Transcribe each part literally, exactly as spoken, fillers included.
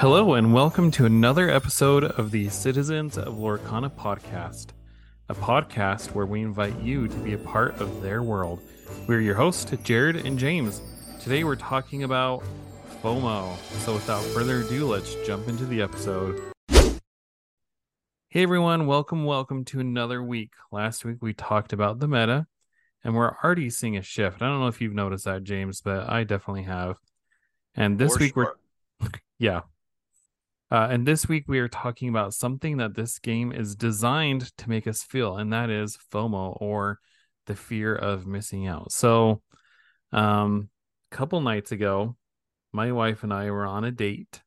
Hello and welcome to another episode of the Citizens of Lorcana podcast, a podcast where we invite you to be a part of their world. We're your hosts, Jared and James. Today we're talking about FOMO. So without further ado, let's jump into the episode. Hey everyone, welcome, welcome to another week. Last week we talked about the meta, and we're already seeing a shift. I don't know if you've noticed that, James, but I definitely have. And this For week sure. we're... yeah. Uh, and this week we are talking about something that this game is designed to make us feel, and that is FOMO, or the fear of missing out. So um, a couple nights ago, my wife and I were on a date,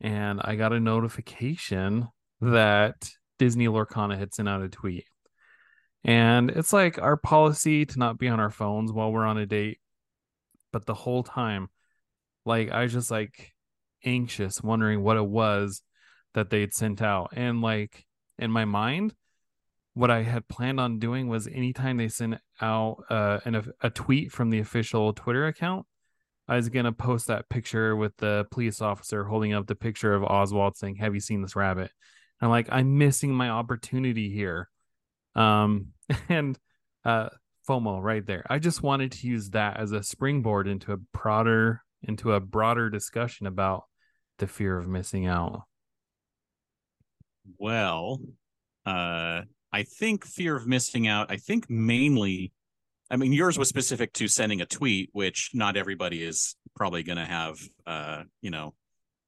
and I got a notification that Disney Lorcana had sent out a tweet. And it's like our policy to not be on our phones while we're on a date. But the whole time, like, I was just like, anxious, wondering what it was that they'd sent out. And like in my mind, what I had planned on doing was anytime they sent out uh an, a tweet from the official Twitter account, I was gonna post that picture with the police officer holding up the picture of Oswald saying, "Have you seen this rabbit?" And I'm like, I'm missing my opportunity here. Um and uh FOMO right there. I just wanted to use that as a springboard into a broader into a broader discussion about the fear of missing out. Well, uh, I think fear of missing out, I think mainly, I mean, yours was specific to sending a tweet, which not everybody is probably going to have, uh, you know,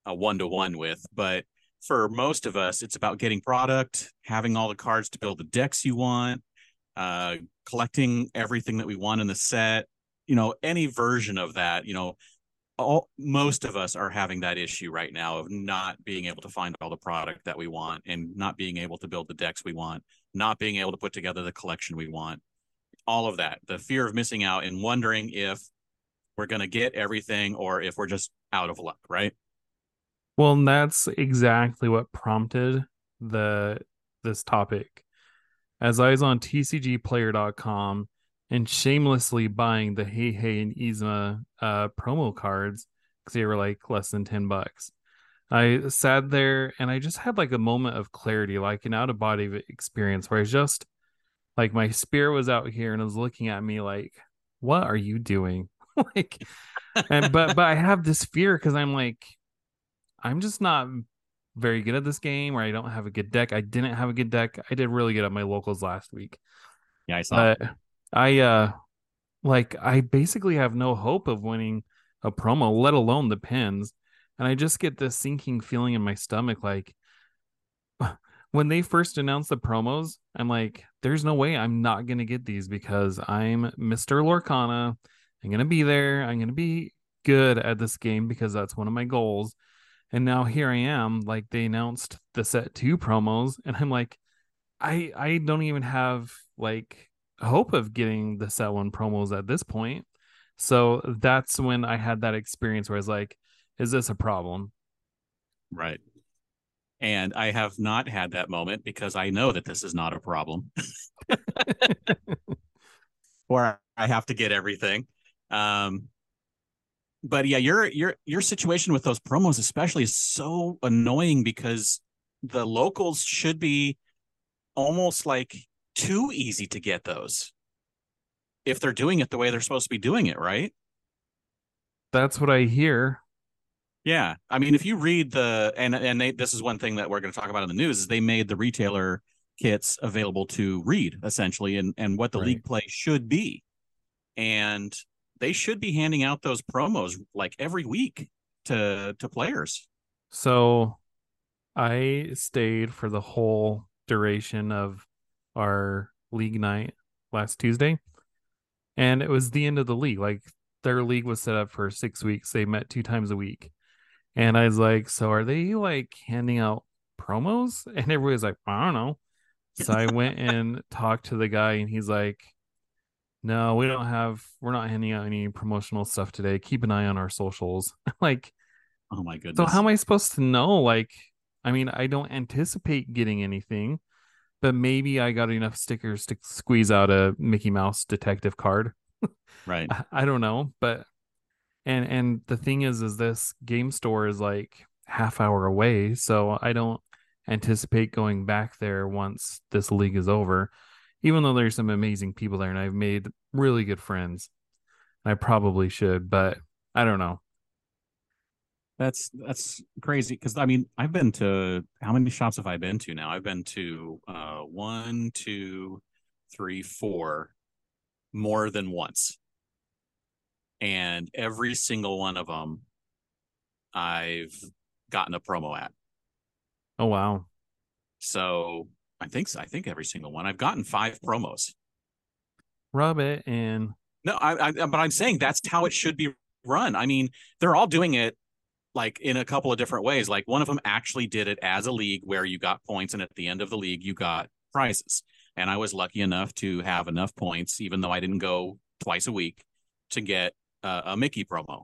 a one-to-one with. But for most of us, it's about getting product, having all the cards to build the decks you want, uh, collecting everything that we want in the set, you know, any version of that, you know. All, most of us are having that issue right now of not being able to find all the product that we want and not being able to build the decks we want, not being able to put together the collection we want, all of that. The fear of missing out and wondering if we're going to get everything or if we're just out of luck, right? Well, and that's exactly what prompted the this topic. As I was on T C G Player dot com, and shamelessly buying the Heihei and Yzma uh, promo cards because they were like less than ten bucks. I sat there and I just had like a moment of clarity, like an out of body experience where I just like my spirit was out here and it was looking at me like, what are you doing? like, and, but, but I have this fear because I'm like, I'm just not very good at this game, or I don't have a good deck. I didn't have a good deck. I did really good at my locals last week. Yeah, I saw it. Uh, I uh like I basically have no hope of winning a promo, let alone the pins. And I just get this sinking feeling in my stomach. Like when they first announced the promos, I'm like, there's no way I'm not going to get these because I'm Mister Lorcana. I'm going to be there. I'm going to be good at this game because that's one of my goals. And now here I am, like they announced the set two promos. And I'm like, I, I don't even have like hope of getting the set one promos at this point. So that's when I had that experience where I was like, is this a problem? Right. And I have not had that moment because I know that this is not a problem. Or I have to get everything. Um, but yeah, your your your situation with those promos especially is so annoying because the locals should be almost like too easy to get those if they're doing it the way they're supposed to be doing it, right? That's what I hear. Yeah. I mean, if you read the, and and they, this is one thing that we're going to talk about in the news, is they made the retailer kits available to read, essentially, and, and what the right. league play should be. And they should be handing out those promos like every week to to players. So I stayed for the whole duration of our league night last Tuesday, and it was the end of the league. Like their league was set up for six weeks. They met two times a week, And I was like, so are they like handing out promos? And everybody's like, I don't know. So I went and talked to the guy, and he's like, no, we don't have, we're not handing out any promotional stuff today. Keep an eye on our socials. Like, oh my goodness. So how am I supposed to know? Like, I mean, I don't anticipate getting anything, but maybe I got enough stickers to squeeze out a Mickey Mouse detective card. Right. I, I don't know, but and and the thing is, is this game store is like half hour away, so I don't anticipate going back there once this league is over, even though there's some amazing people there and I've made really good friends. I probably should, but I don't know. That's that's crazy, because I mean, I've been to, how many shops have I been to now? I've been to uh, one, two, three, four, more than once, and every single one of them, I've gotten a promo at. Oh wow! So I think I think every single one I've gotten five promos. Rub it in. No, I, I but I'm saying that's how it should be run. I mean, they're all doing it. Like in a couple of different ways. Like one of them actually did it as a league where you got points, and at the end of the league you got prizes. And I was lucky enough to have enough points, even though I didn't go twice a week, to get uh, a Mickey promo.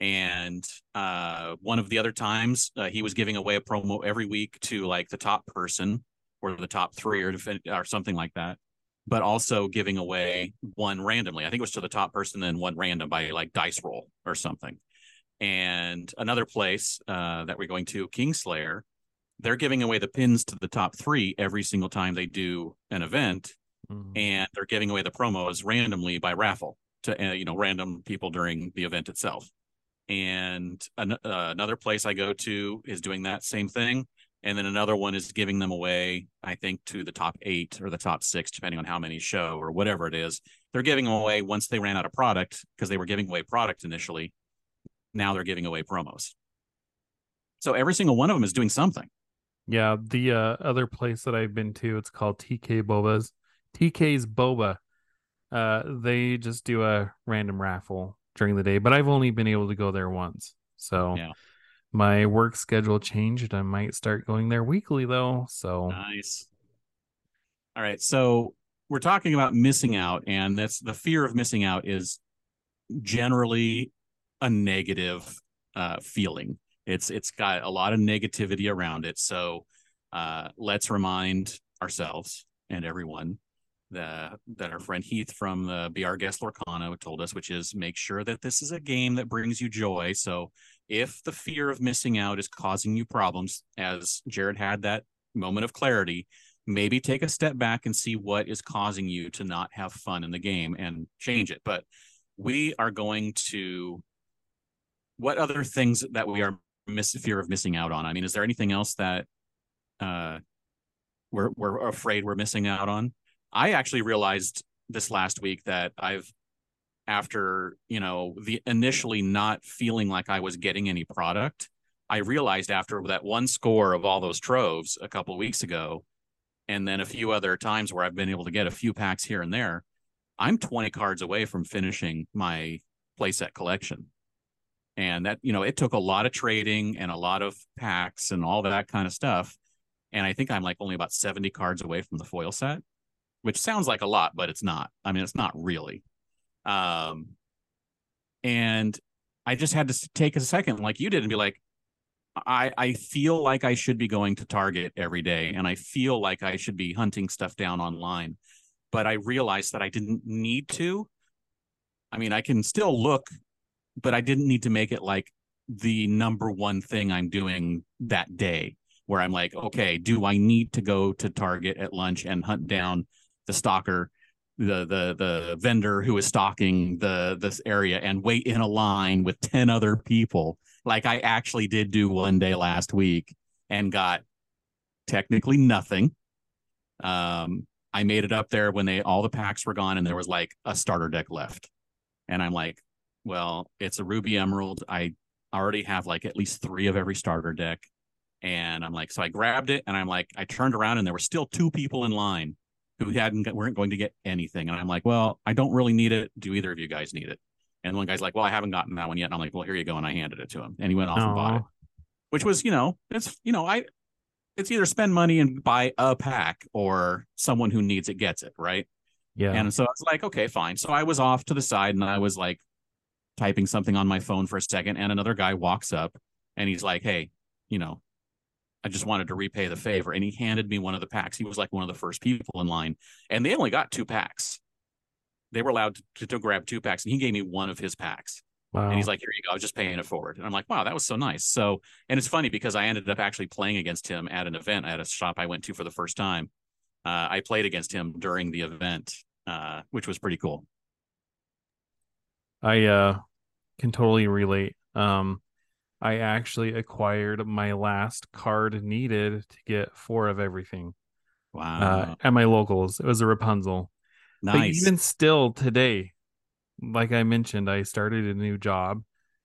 And uh, one of the other times uh, he was giving away a promo every week to like the top person or the top three or, or something like that, but also giving away one randomly. I think it was to the top person and one random by like dice roll or something. And another place uh, that we're going to, Kingslayer, they're giving away the pins to the top three every single time they do an event, mm-hmm. and they're giving away the promos randomly by raffle to uh, you know random people during the event itself. And an- uh, another place I go to is doing that same thing, and then another one is giving them away, I think, to the top eight or the top six, depending on how many show or whatever it is. They're giving away once they ran out of product, because they were giving away product initially. Now they're giving away promos. So every single one of them is doing something. Yeah. The uh, other place that I've been to, it's called T K Boba's. T K's Boba. Uh, they just do a random raffle during the day, but I've only been able to go there once. So yeah. My work schedule changed. I might start going there weekly though. So nice. All right. So we're talking about missing out, and that's the fear of missing out is generally a negative uh, feeling. It's It's got a lot of negativity around it. So uh, let's remind ourselves and everyone that, that our friend Heath from the Be Our Guest Lorcana told us, which is make sure that this is a game that brings you joy. So if the fear of missing out is causing you problems, as Jared had that moment of clarity, maybe take a step back and see what is causing you to not have fun in the game and change it. But we are going to... what other things that we are miss fear of missing out on? I mean, is there anything else that uh, we're we're afraid we're missing out on? I actually realized this last week that I've, after, you know, the initially not feeling like I was getting any product, I realized after that one score of all those troves a couple of weeks ago, and then a few other times where I've been able to get a few packs here and there, I'm twenty cards away from finishing my playset collection. And that, you know, it took a lot of trading and a lot of packs and all that kind of stuff. And I think I'm like only about seventy cards away from the foil set, which sounds like a lot, but it's not. I mean, it's not really. Um, and I just had to take a second like you did and be like, I, I feel like I should be going to Target every day. And I feel like I should be hunting stuff down online. But I realized that I didn't need to. I mean, I can still look, but I didn't need to make it like the number one thing I'm doing that day, where I'm like, okay, do I need to go to Target at lunch and hunt down the stalker, the the the vendor who is stalking the this area, and wait in a line with ten other people, like I actually did do one day last week and got technically nothing. Um, I made it up there when they all the packs were gone and there was like a starter deck left, and I'm like, well, it's a Ruby Emerald. I already have like at least three of every starter deck. And I'm like, so I grabbed it and I'm like, I turned around and there were still two people in line who hadn't weren't going to get anything. And I'm like, well, I don't really need it. Do either of you guys need it? And one guy's like, well, I haven't gotten that one yet. And I'm like, well, here you go. And I handed it to him and he went off Aww. and bought it. which was, you know, it's, you know, I, it's either spend money and buy a pack or someone who needs it gets it. Right. Yeah. And so I was like, okay, fine. So I was off to the side and I was like typing something on my phone for a second. And another guy walks up and he's like, hey, you know, I just wanted to repay the favor. And he handed me one of the packs. He was like one of the first people in line, and they only got two packs. They were allowed to, to, to grab two packs. And he gave me one of his packs. Wow. And he's like, here you go. I was just paying it forward. And I'm like, wow, that was so nice. So, and it's funny because I ended up actually playing against him at an event at a shop I went to for the first time. Uh, I played against him during the event, uh, which was pretty cool. I uh, can totally relate. Um, I actually acquired my last card needed to get four of everything. Wow. Uh, at my locals. It was a Rapunzel. Nice. But even still today, like I mentioned, I started a new job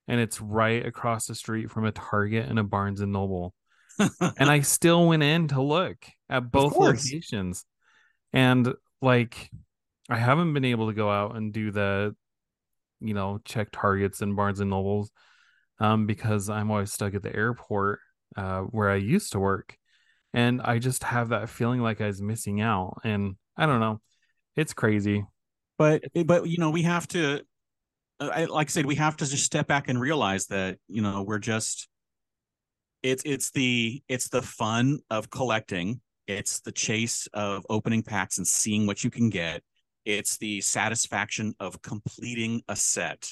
and it's right across the street from a Target and a Barnes and Noble. And I still went in to look at both locations. And like, I haven't been able to go out and do the, you know, check Targets and Barnes and Nobles um, because I'm always stuck at the airport uh, where I used to work. And I just have that feeling like I was missing out. And I don't know. It's crazy. But, but you know, we have to, I, like I said, we have to just step back and realize that, you know, we're just, it's, it's the, it's the fun of collecting. It's the chase of opening packs and seeing what you can get. It's the satisfaction of completing a set.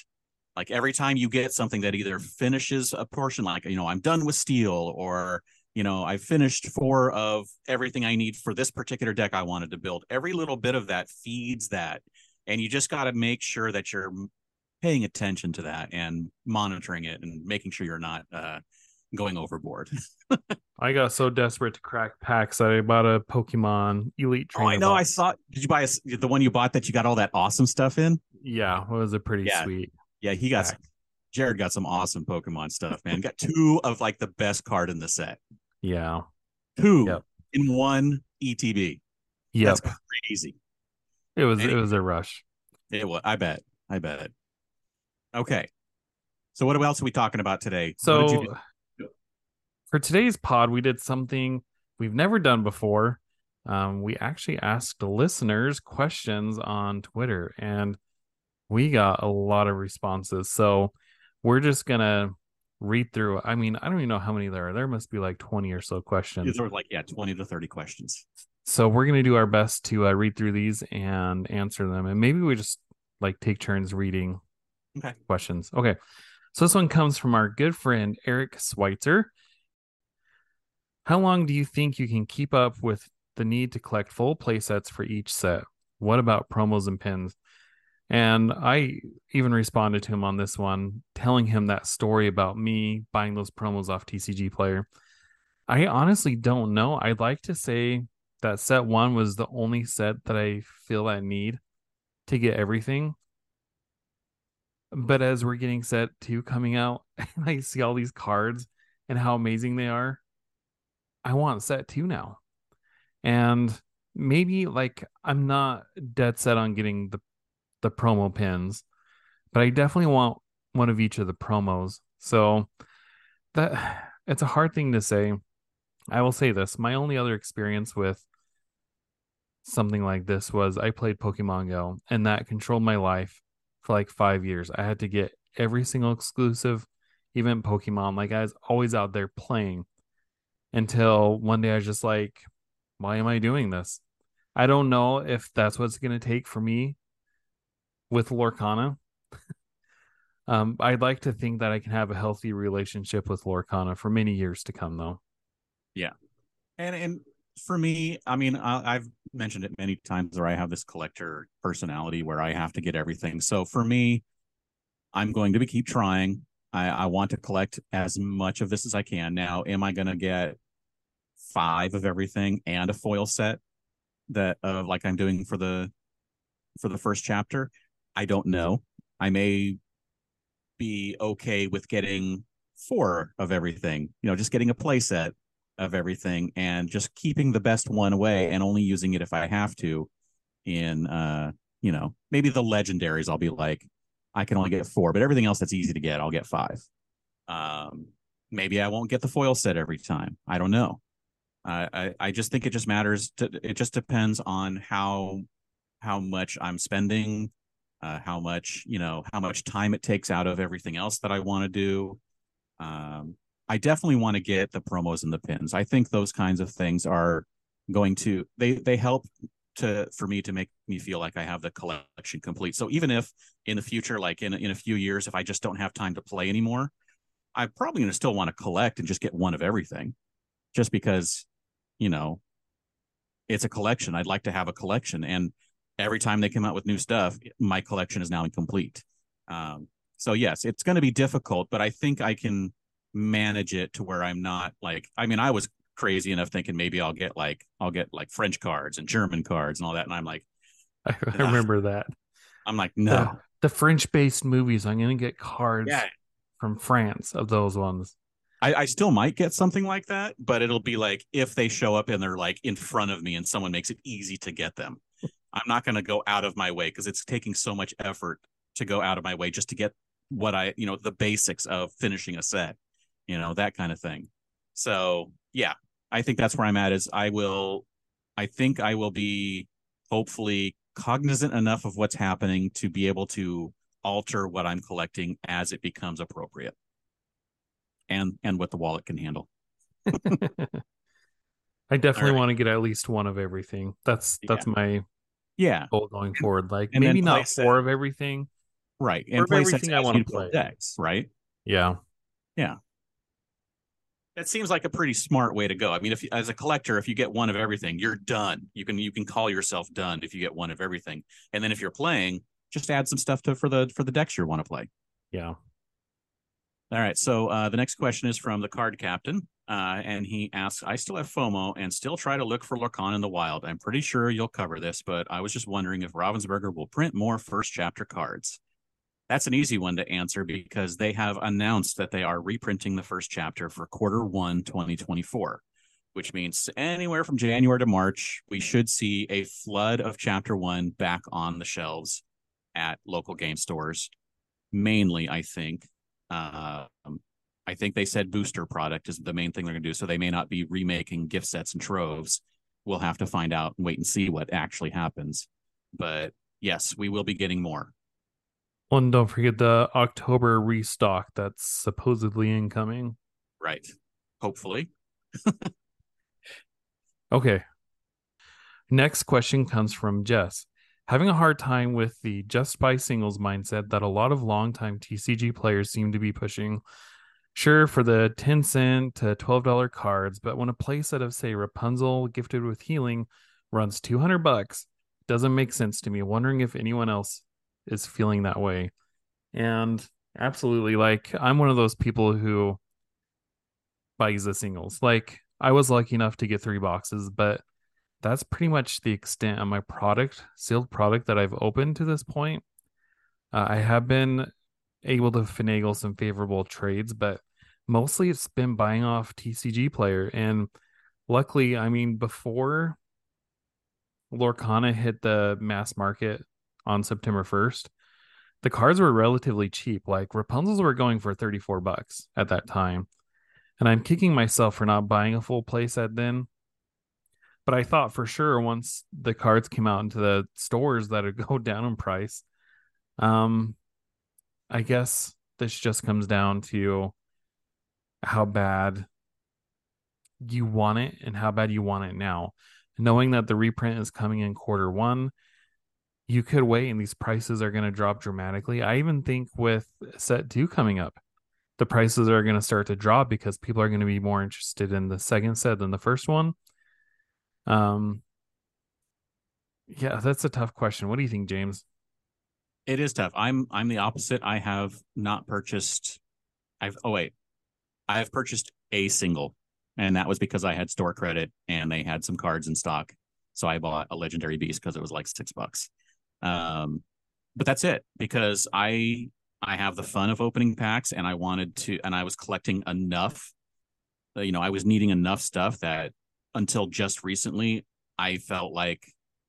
Like every time you get something that either finishes a portion, like, you know, I'm done with steel, or, you know, I finished four of everything I need for this particular deck I wanted to build. Every little bit of that feeds that. And you just got to make sure that you're paying attention to that and monitoring it and making sure you're not uh, going overboard. I got so desperate to crack packs that I bought a Pokemon Elite Trainer. Oh, I know. Box. I saw. Did you buy a, the one you bought that you got all that awesome stuff in? Yeah, it was a pretty yeah. sweet. Yeah, he got. Some, Jared got some awesome Pokemon stuff, man. Got two of like the best card in the set. Yeah, two yep. in one E T B. Yeah, that's crazy. It was anyway, it was a rush. It was. I bet. I bet. Okay. So what else are we talking about today? So what did you do? For today's pod, we did something we've never done before. Um, we actually asked listeners questions on Twitter, and we got a lot of responses. So we're just gonna read through. I mean, I don't even know how many there are. There must be like twenty or so questions. There were like yeah, twenty to thirty questions. So we're going to do our best to uh, read through these and answer them. And maybe we just like take turns reading okay. questions. Okay. So this one comes from our good friend, Eric Schweitzer. How long do you think you can keep up with the need to collect full play sets for each set? What about promos and pins? And I even responded to him on this one, telling him that story about me buying those promos off TCGPlayer. I honestly don't know. I'd like to say that set one was the only set that I feel I need to get everything. But as we're getting set two coming out, and I see all these cards and how amazing they are, I want set two now. And maybe like I'm not dead set on getting the, the promo pins, but I definitely want one of each of the promos. So that it's a hard thing to say. I will say this. My only other experience with something like this was I played Pokemon Go, and that controlled my life for like five years. I had to get every single exclusive event Pokemon. Like I was always out there playing until one day I was just like, why am I doing this? I don't know if that's what's going to take for me with Lorcana. um, I'd like to think that I can have a healthy relationship with Lorcana for many years to come, though. Yeah. And and for me, I mean, I, I've mentioned it many times where I have this collector personality where I have to get everything. So for me, I'm going to be, keep trying. I, I want to collect as much of this as I can. Now, am I going to get five of everything and a foil set that of uh, like I'm doing for the for the first chapter? I don't know. I may be okay with getting four of everything, you know, just getting a play set of everything and just keeping the best one away and only using it if I have to. In uh you know, maybe the legendaries I'll be like I can only get four, but everything else that's easy to get I'll get five. Um maybe I won't get the foil set every time. I don't know. Uh, I, I just think it just matters. To, it just depends on how how much I'm spending, uh, how much, you know, how much time it takes out of everything else that I want to do. Um, I definitely want to get the promos and the pins. I think those kinds of things are going to, they they help to for me to make me feel like I have the collection complete. So even if in the future, like in, in a few years, if I just don't have time to play anymore, I'm probably going to still want to collect and just get one of everything, just because, you know, it's a collection. I'd like to have a collection. And every time they come out with new stuff, my collection is now incomplete. Um, so, yes, it's going to be difficult, but I think I can manage it to where I'm not like, I mean, I was crazy enough thinking maybe I'll get like, I'll get like French cards and German cards and all that. And I'm like, I, I remember that. I'm like, no, the, the French based movies, I'm going to get cards yeah. from France of those ones. I, I still might get something like that, but it'll be like if they show up and they're like in front of me and someone makes it easy to get them. I'm not going to go out of my way because it's taking so much effort to go out of my way just to get what I, you know, the basics of finishing a set, you know, that kind of thing. So, yeah, I think that's where I'm at is I will I think I will be hopefully cognizant enough of what's happening to be able to alter what I'm collecting as it becomes appropriate. And and what the wallet can handle. I definitely right. want to get at least one of everything. That's that's yeah. my yeah goal going forward. Like and maybe not four set. Of everything, right? And play everything I want to play. Decks, right? Yeah, yeah. That seems like a pretty smart way to go. I mean, if as a collector, if you get one of everything, you're done. You can you can call yourself done if you get one of everything. And then if you're playing, just add some stuff to for the for the decks you want to play. Yeah. All right, so uh, the next question is from the Card Captain, uh, and he asks, I still have FOMO and still try to look for Lorcana in the wild. I'm pretty sure you'll cover this, but I was just wondering if Ravensburger will print more first chapter cards. That's an easy one to answer because they have announced that they are reprinting the first chapter for quarter one, twenty twenty-four, which means anywhere from January to March, we should see a flood of chapter one back on the shelves at local game stores, mainly, I think. Um, I think they said booster product is the main thing they're going to do, so they may not be remaking gift sets and troves. We'll have to find out and wait and see what actually happens. But yes, we will be getting more. Well, and don't forget the October restock that's supposedly incoming. Right. Hopefully. Okay. Next question comes from Jess. Having a hard time with the just buy singles mindset that a lot of longtime T C G players seem to be pushing. Sure, for the ten cent to twelve dollar cards, but when a playset of, say, Rapunzel Gifted with Healing runs two hundred bucks, doesn't make sense to me. Wondering if anyone else is feeling that way. And absolutely, like, I'm one of those people who buys the singles. Like, I was lucky enough to get three boxes, but that's pretty much the extent of my product, sealed product that I've opened to this point. Uh, I have been able to finagle some favorable trades, but mostly it's been buying off TCGPlayer. And luckily, I mean, before Lorcana hit the mass market on September first, the cards were relatively cheap. Like Rapunzel's were going for thirty-four bucks at that time. And I'm kicking myself for not buying a full playset then. But I thought for sure once the cards came out into the stores that it'd go down in price. Um, I guess this just comes down to how bad you want it and how bad you want it now. Knowing that the reprint is coming in quarter one, you could wait and these prices are going to drop dramatically. I even think with set two coming up, the prices are going to start to drop because people are going to be more interested in the second set than the first one. Um, yeah, that's a tough question. What do you think, James? It is tough. I'm, I'm the opposite. I have not purchased. I've, oh wait, I've purchased a single, and that was because I had store credit and they had some cards in stock. So I bought a legendary beast because it was like six bucks. Um, but that's it because I, I have the fun of opening packs and I wanted to, and I was collecting enough, you know, I was needing enough stuff that, until just recently, I felt like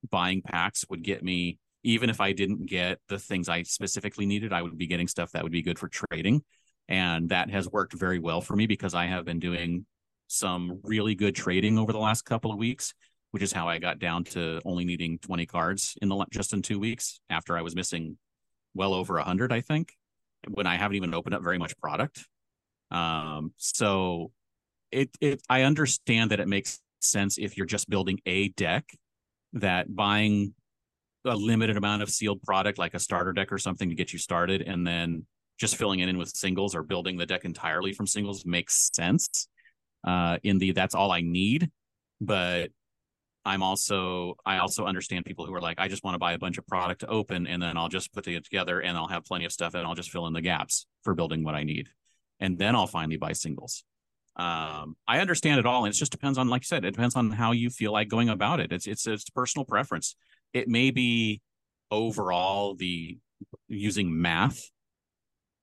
buying packs would get me, even if I didn't get the things I specifically needed, I would be getting stuff that would be good for trading. And that has worked very well for me because I have been doing some really good trading over the last couple of weeks, which is how I got down to only needing twenty cards in the just in two weeks after I was missing well over one hundred, I think, when I haven't even opened up very much product. Um, so it, it I understand that it makes sense if you're just building a deck that buying a limited amount of sealed product, like a starter deck or something to get you started, and then just filling it in with singles or building the deck entirely from singles makes sense. Uh, in the that's all I need, but I'm also I also understand people who are like, I just want to buy a bunch of product to open, and then I'll just put it together and I'll have plenty of stuff and I'll just fill in the gaps for building what I need, and then I'll finally buy singles. Um, I understand it all, and it just depends on, like you said, it depends on how you feel like going about it. It's it's it's personal preference. It may be overall the using math,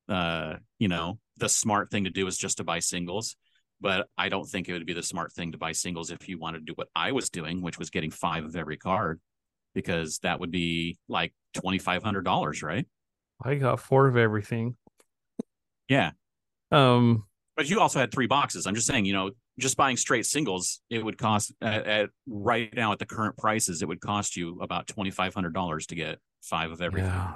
uh, you know, the smart thing to do is just to buy singles. But I don't think it would be the smart thing to buy singles if you wanted to do what I was doing, which was getting five of every card, because that would be like twenty-five hundred dollars, right? I got four of everything. Yeah. Um, but you also had three boxes. I'm just saying, you know, just buying straight singles, it would cost at, at right now at the current prices, it would cost you about twenty-five hundred dollars to get five of everything. Yeah.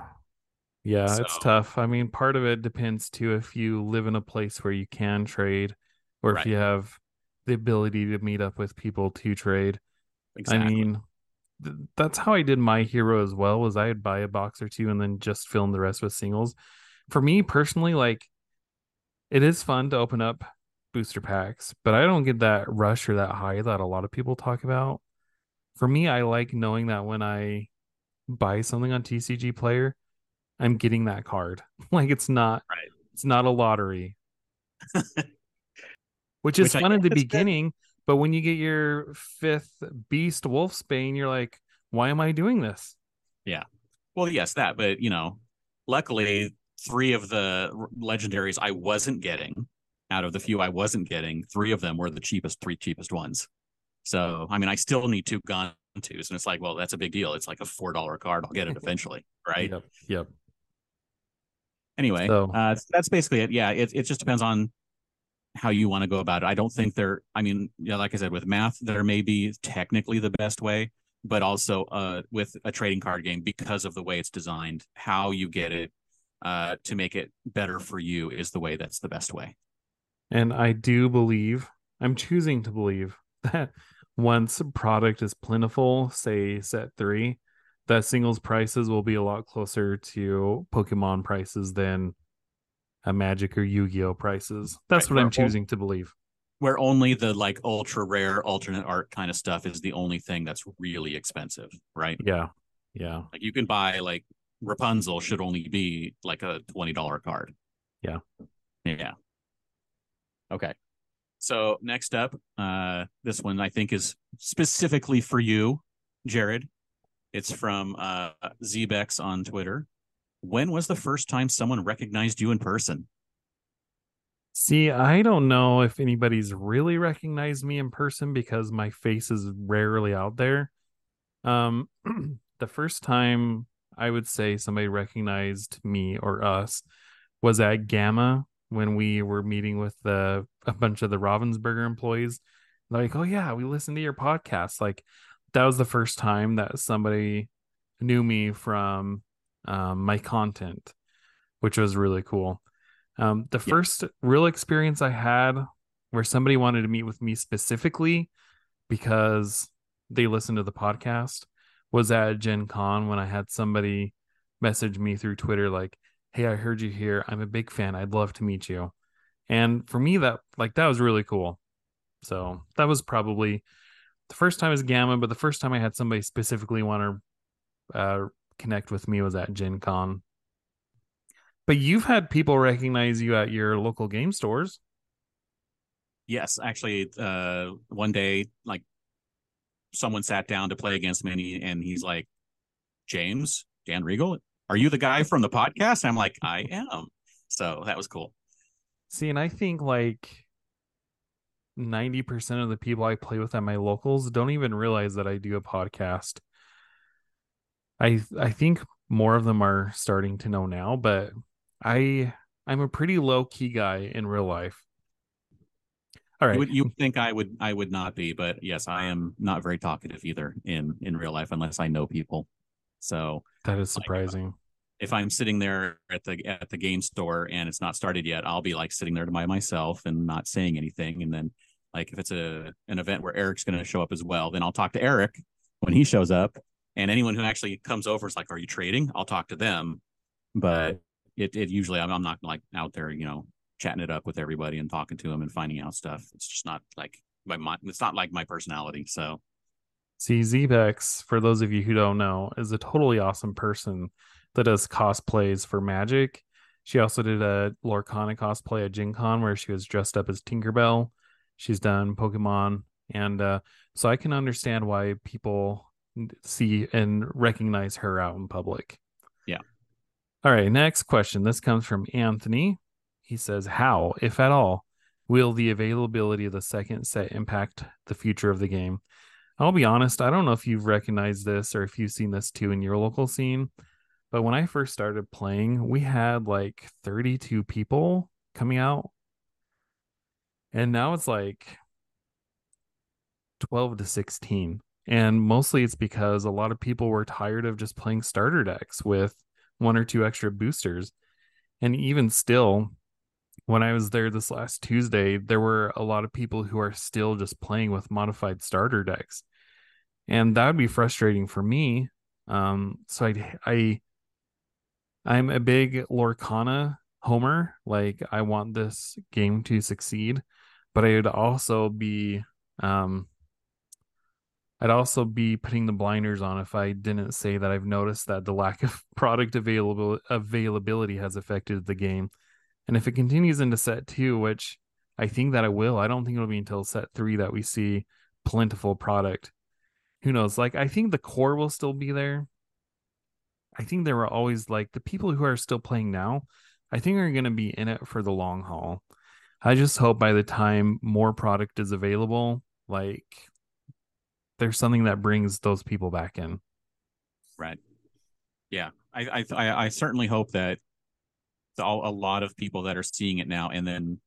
Yeah, so it's tough. I mean, part of it depends too if you live in a place where you can trade, or if right. you have the ability to meet up with people to trade. Exactly. I mean, th- that's how I did my hero as well, was I'd buy a box or two and then just fill in the rest with singles. For me personally, like, it is fun to open up booster packs, but I don't get that rush or that high that a lot of people talk about. For me, I like knowing that when I buy something on TCGPlayer, I'm getting that card. Like, it's not, right. it's not a lottery. Which is Which fun at the beginning, good. But when you get your fifth Beast Wolfsbane, you're like, why am I doing this? Yeah. Well, yes, that. But, you know, luckily, three of the legendaries I wasn't getting, out of the few I wasn't getting, three of them were the cheapest, three cheapest ones. So, I mean, I still need two Gantus, and it's like, well, that's a big deal. It's like a four dollar card. I'll get it eventually, right? Yep. Yep. Anyway, so. uh, that's basically it. Yeah, it it just depends on how you want to go about it. I don't think there, I mean, yeah, like I said, with math, there may be technically the best way, but also uh, with a trading card game, because of the way it's designed, how you get it uh, to make it better for you is the way that's the best way. And I do believe, I'm choosing to believe that once product is plentiful, say set three, that singles prices will be a lot closer to Pokemon prices than a Magic or Yu-Gi-Oh prices. That's right, what I'm choosing to believe. Where only the like ultra rare alternate art kind of stuff is the only thing that's really expensive, right? Yeah. Yeah. Like you can buy like Rapunzel should only be like a twenty dollar card. Yeah. Yeah. Okay. So next up, uh, this one I think is specifically for you, Jared. It's from uh, Zbex on Twitter. When was the first time someone recognized you in person? See, I don't know if anybody's really recognized me in person because my face is rarely out there. Um, the first time I would say somebody recognized me or us was at Gamma when we were meeting with the, a bunch of the Ravensburger employees. Like, oh yeah, we listened to your podcast. Like, that was the first time that somebody knew me from Um, my content, which was really cool. Um, the yeah. first real experience I had where somebody wanted to meet with me specifically because they listened to the podcast was at Gen Con, when I had somebody message me through Twitter like, hey, I heard you here. I'm a big fan. I'd love to meet you. And for me, that like that was really cool. So that was probably the first time as Gamma, but the first time I had somebody specifically want to uh, connect with me was at Gen Con. But you've had people recognize you at your local game stores. Yes, actually, uh, one day, like, someone sat down to play against Minnie, and he's like, James, Dan Regal, are you the guy from the podcast? And I'm like, I am. So that was cool. See, and I think, like, ninety percent of the people I play with at my locals don't even realize that I do a podcast. I I think more of them are starting to know now, but I I'm a pretty low-key guy in real life. All right. You would, you think I would I would not be, but yes, I am not very talkative either in, in real life unless I know people. So that is surprising. Like, if I'm sitting there at the at the game store and it's not started yet, I'll be like sitting there by myself and not saying anything. And then like if it's a an event where Eric's going to show up as well, then I'll talk to Eric when he shows up. And anyone who actually comes over is like, "Are you trading?" I'll talk to them, but it it usually I'm, I'm not like out there, you know, chatting it up with everybody and talking to them and finding out stuff. It's just not like my it's not like my personality. So, see, Z-Bex, for those of you who don't know, is a totally awesome person that does cosplays for Magic. She also did a Lorcana cosplay at Gen Con where she was dressed up as Tinkerbell. She's done Pokemon, and uh, so I can understand why people see and recognize her out in public. Yeah. All right, next question. This comes from Anthony. He says, how, if at all, will the availability of the second set impact the future of the game? I'll be honest, I don't know if you've recognized this or if you've seen this too in your local scene, but when I first started playing, we had like thirty-two people coming out, and now it's like twelve to sixteen. And mostly it's because a lot of people were tired of just playing starter decks with one or two extra boosters. And even still, when I was there this last Tuesday, there were a lot of people who are still just playing with modified starter decks. And that would be frustrating for me. Um, so I, I, I'm a big Lorcana homer. Like, I want this game to succeed, but I would also be... Um, I'd also be putting the blinders on if I didn't say that I've noticed that the lack of product available availability has affected the game. And if it continues into set two, which I think that it will, I don't think it'll be until set three that we see plentiful product. Who knows? Like, I think the core will still be there. I think there were always like the people who are still playing now, I think are going to be in it for the long haul. I just hope by the time more product is available, like, there's something that brings those people back in. Right. Yeah. I, I, I certainly hope that a lot of people that are seeing it now and then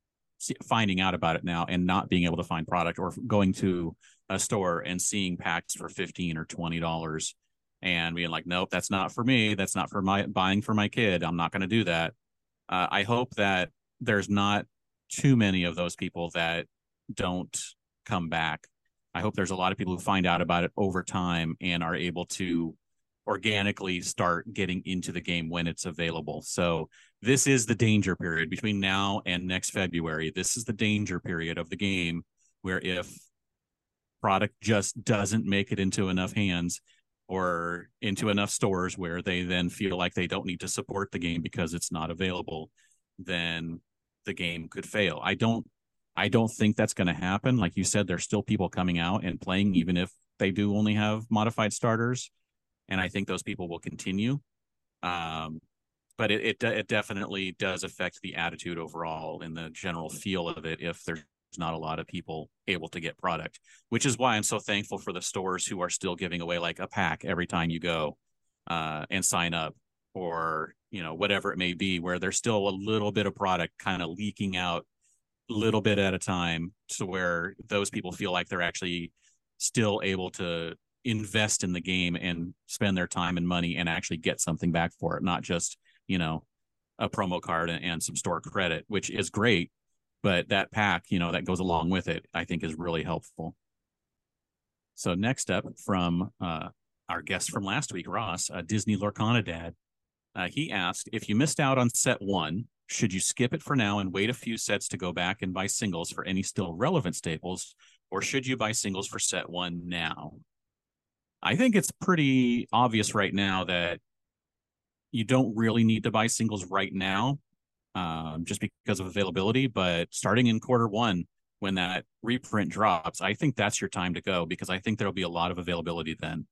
finding out about it now and not being able to find product, or going to a store and seeing packs for fifteen or twenty dollars and being like, nope, that's not for me. That's not for my buying for my kid. I'm not going to do that. Uh, I hope that there's not too many of those people that don't come back. I hope there's a lot of people who find out about it over time and are able to organically start getting into the game when it's available. So this is the danger period between now and next February. This is the danger period of the game, where if product just doesn't make it into enough hands or into enough stores where they then feel like they don't need to support the game because it's not available, then the game could fail. I don't I don't think that's going to happen. Like you said, there's still people coming out and playing, even if they do only have modified starters. And I think those people will continue. Um, but it, it it definitely does affect the attitude overall and the general feel of it if there's not a lot of people able to get product, which is why I'm so thankful for the stores who are still giving away like a pack every time you go uh, and sign up, or, you know, whatever it may be, where there's still a little bit of product kind of leaking out little bit at a time, to where those people feel like they're actually still able to invest in the game and spend their time and money and actually get something back for it, not just, you know, a promo card and some store credit, which is great, but that pack, you know, that goes along with it, I think is really helpful. So next up, from uh, our guest from last week, Ross, uh, Disney Lorcana Dad, uh, he asked, if you missed out on set one, should you skip it for now and wait a few sets to go back and buy singles for any still relevant staples, or should you buy singles for set one now? I think it's pretty obvious right now that you don't really need to buy singles right now, um, just because of availability, but starting in quarter one, when that reprint drops, I think that's your time to go, because I think there'll be a lot of availability then.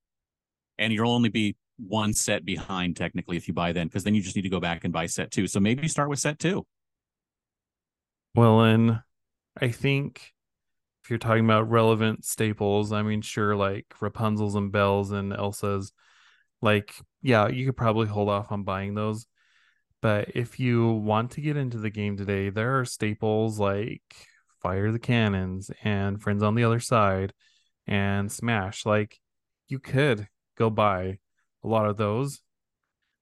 And you'll only be one set behind technically if you buy then, because then you just need to go back and buy set two. So maybe start with set two. Well, and I think if you're talking about relevant staples, I mean, sure, like Rapunzel's and Belle's and Elsa's, like, yeah, you could probably hold off on buying those. But if you want to get into the game today, there are staples like Fire the Cannons and Friends on the Other Side and Smash. Like, you could go buy a lot of those.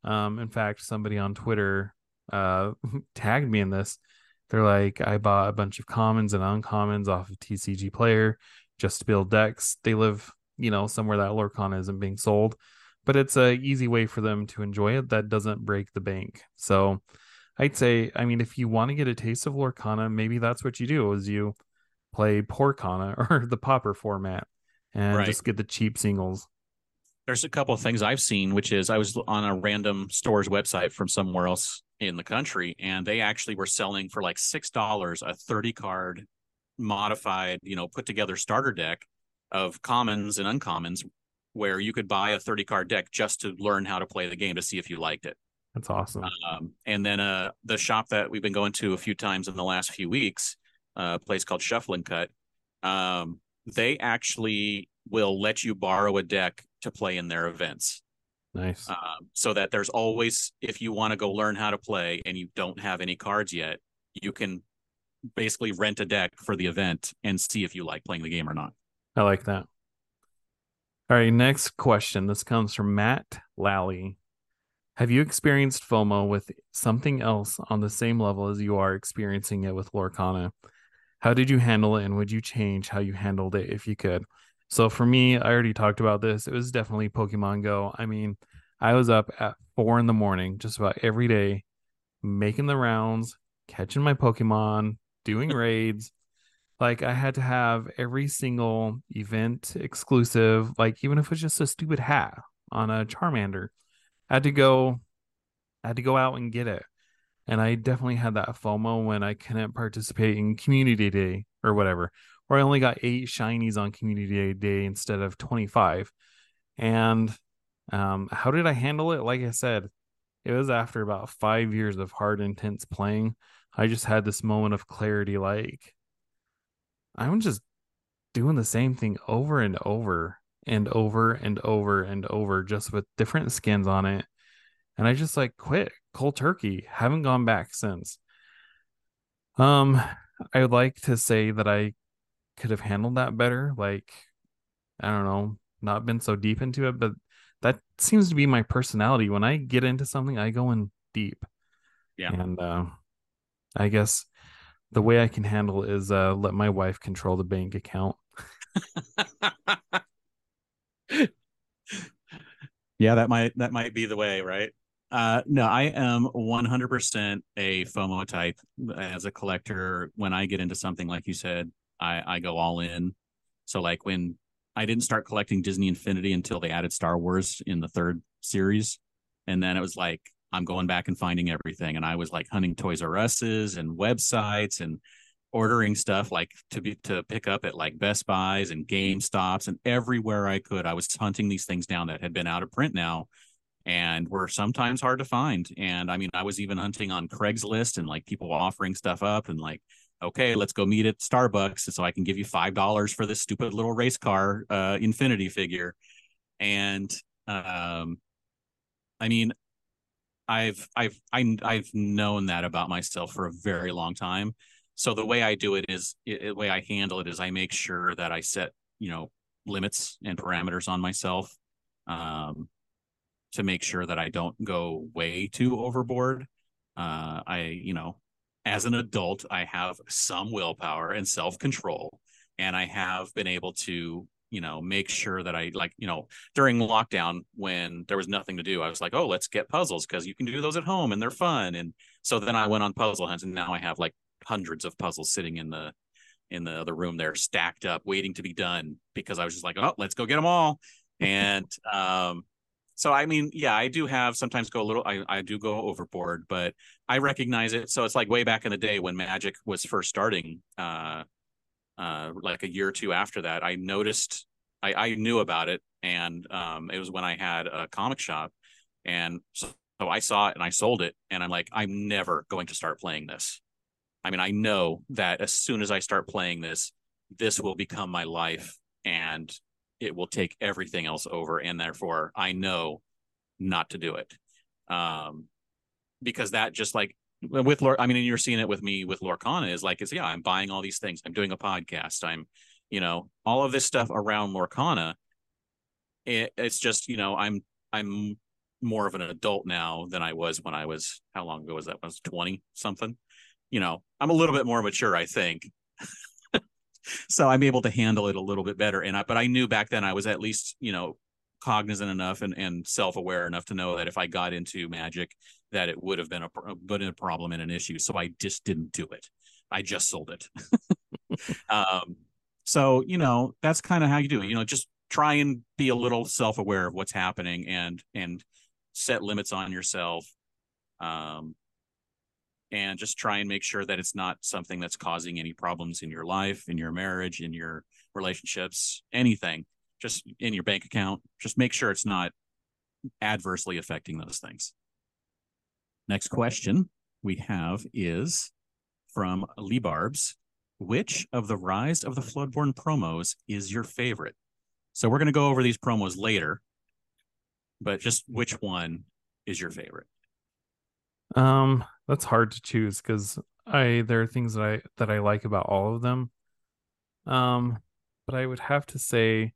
Um, in fact, somebody on Twitter uh, tagged me in this. They're like, I bought a bunch of commons and uncommons off of TCGPlayer just to build decks. They live, you know, somewhere that Lorcana isn't being sold, but it's a easy way for them to enjoy it that doesn't break the bank. So I'd say, I mean, if you want to get a taste of Lorcana, maybe that's what you do, is you play Porcana or the Pauper format and right. just get the cheap singles. There's a couple of things I've seen, which is I was on a random store's website from somewhere else in the country, and they actually were selling for like six dollars a thirty card modified, you know, put together starter deck of commons and uncommons, where you could buy a thirty card deck just to learn how to play the game to see if you liked it. That's awesome. Um, and then uh, the shop that we've been going to a few times in the last few weeks, uh, a place called Shuffle and Cut, um, they actually will let you borrow a deck to play in their events. Nice. Um, so that there's always, if you want to go learn how to play and you don't have any cards yet, you can basically rent a deck for the event and see if you like playing the game or not. I like that. All right, next question. This comes from Matt Lally. Have you experienced FOMO with something else on the same level as you are experiencing it with Lorcana? How did you handle it, and would you change how you handled it if you could? So for me, I already talked about this. It was definitely Pokemon Go. I mean, I was up at four in the morning just about every day, making the rounds, catching my Pokemon, doing raids. Like, I had to have every single event exclusive, like even if it was just a stupid hat on a Charmander, I had to go, I had to go out and get it. And I definitely had that FOMO when I couldn't participate in Community Day or whatever, or I only got eight shinies on Community Day instead of twenty-five. And um, how did I handle it? Like I said, it was after about five years of hard, intense playing. I just had this moment of clarity, like, I'm just doing the same thing over and over and over and over and over, just with different skins on it. And I just like quit cold turkey. Haven't gone back since. Um, I would like to say that I could have handled that better. Like, I don't know, not been so deep into it, but that seems to be my personality. When I get into something, I go in deep. Yeah. And uh, I guess the way I can handle it is uh, let my wife control the bank account. Yeah, that might that might be the way, right? Uh, no, I am one hundred percent a FOMO type as a collector. When I get into something, like you said, I, I go all in. So like when I didn't start collecting Disney Infinity until they added Star Wars in the third series. And then it was like, I'm going back and finding everything. And I was like hunting Toys R Us's and websites and ordering stuff like to be to pick up at like Best Buys and GameStops and everywhere I could. I was hunting these things down that had been out of print now and were sometimes hard to find. And I mean, I was even hunting on Craigslist and like people offering stuff up and like, okay, let's go meet at Starbucks so I can give you five dollars for this stupid little race car uh, Infinity figure. And um, I mean, I've I've I, I've known that about myself for a very long time. So the way I do it is it, the way I handle it is I make sure that I set, you know, limits and parameters on myself um, to make sure that I don't go way too overboard. Uh, I, you know, as an adult, I have some willpower and self-control, and I have been able to, you know, make sure that I like, you know, during lockdown when there was nothing to do, I was like, oh, let's get puzzles because you can do those at home and they're fun. And so then I went on puzzle hunts, and now I have like hundreds of puzzles sitting in the in the other room there stacked up waiting to be done because I was just like, oh, let's go get them all. And um, so, I mean, yeah, I do have sometimes go a little, I, I do go overboard, but I recognize it. So it's like way back in the day when Magic was first starting, uh, Uh, like a year or two after that, I noticed I, I knew about it, and um, it was when I had a comic shop, and so, so I saw it and I sold it, and I'm like, I'm never going to start playing this. I mean, I know that as soon as I start playing this, this will become my life, and it will take everything else over, and therefore I know not to do it. Um, because that just like with Lor, I mean, and you're seeing it with me with Lorcana is like, it's yeah, I'm buying all these things. I'm doing a podcast. I'm, you know, all of this stuff around Lorcana. It, it's just, you know, I'm, I'm more of an adult now than I was when I was, how long ago was that? I was twenty something, you know, I'm a little bit more mature, I think. So I'm able to handle it a little bit better. And I, but I knew back then I was at least, you know, cognizant enough and, and self-aware enough to know that if I got into Magic, that it would have been a, been a problem and an issue. So I just didn't do it. I just sold it. um, so, you know, that's kind of how you do it. You know, just try and be a little self-aware of what's happening and, and set limits on yourself. Um, and just try and make sure that it's not something that's causing any problems in your life, in your marriage, in your relationships, anything. Just in your bank account, just make sure it's not adversely affecting those things. Next question we have is from Lee Barbs. Which of the Rise of the Floodborne promos is your favorite? So we're going to go over these promos later, but just which one is your favorite? Um, that's hard to choose because I there are things that I that I like about all of them. Um, but I would have to say,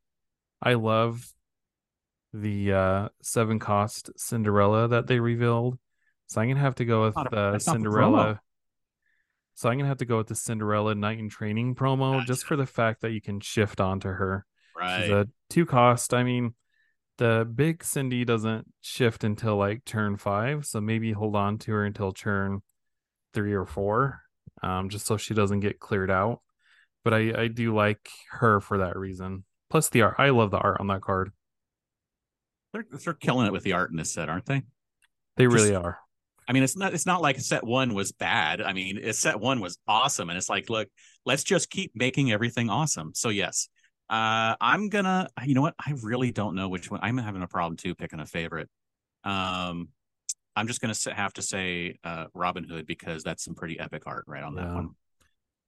I love the uh, seven cost Cinderella that they revealed. So I'm going to have to go with the uh, Cinderella. So I'm going to have to go with the Cinderella Knight in Training promo, gotcha. Just for the fact that you can shift onto her. Right. She's a two cost. I mean, the big Cindy doesn't shift until like turn five. So maybe hold on to her until turn three or four, um, just so she doesn't get cleared out. But I, I do like her for that reason. Plus the art. I love the art on that card. They're they're killing it with the art in this set, aren't they? They Just, really are. I mean, it's not it's not like set one was bad. I mean, it's set one was awesome. And it's like, look, let's just keep making everything awesome. So, yes, uh, I'm going to, you know what? I really don't know which one. I'm having a problem, too, picking a favorite. Um, I'm just going to have to say uh, Robin Hood, because that's some pretty epic art right on yeah. that one.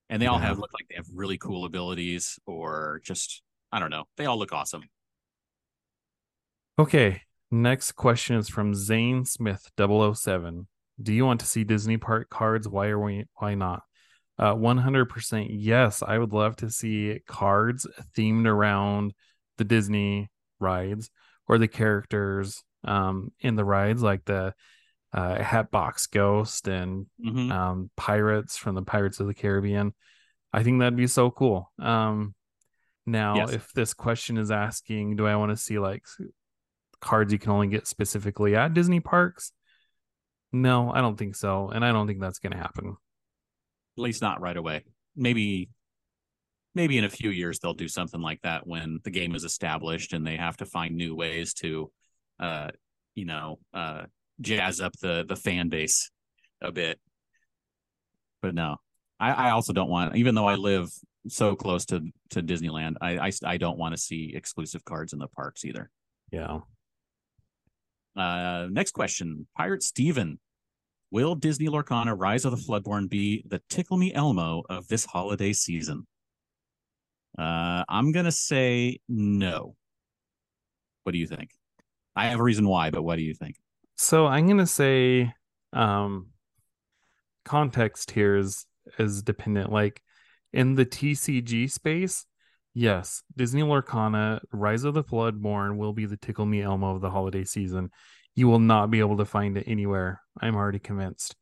And they yeah. all have look like they have really cool abilities or just, I don't know. They all look awesome. Okay. Next question is from Zane Smith, double oh seven. Do you want to see Disney Park cards? Why or why not? Uh, one hundred percent yes. I would love to see cards themed around the Disney rides or the characters um, in the rides, like the uh, Hatbox Ghost and mm-hmm. um, Pirates from the Pirates of the Caribbean. I think that'd be so cool. Um, Now, yes. If this question is asking, do I want to see like cards you can only get specifically at Disney parks? No, I don't think so. And I don't think that's going to happen. At least not right away. Maybe, maybe in a few years, they'll do something like that when the game is established and they have to find new ways to, uh, you know, uh, jazz up the, the fan base a bit. But no, I, I also don't want, even though I live so close to to Disneyland, I, I I don't want to see exclusive cards in the parks either. Yeah. Uh, next question, Pirate Steven. Will Disney Lorcana Rise of the Floodborne be the Tickle Me Elmo of this holiday season? Uh, I'm gonna say no. What do you think? I have a reason why, but what do you think? So I'm gonna say, um, context here is is dependent, like. In the T C G space, yes, Disney Lorcana, Rise of the Floodborne will be the Tickle Me Elmo of the holiday season. You will not be able to find it anywhere. I'm already convinced.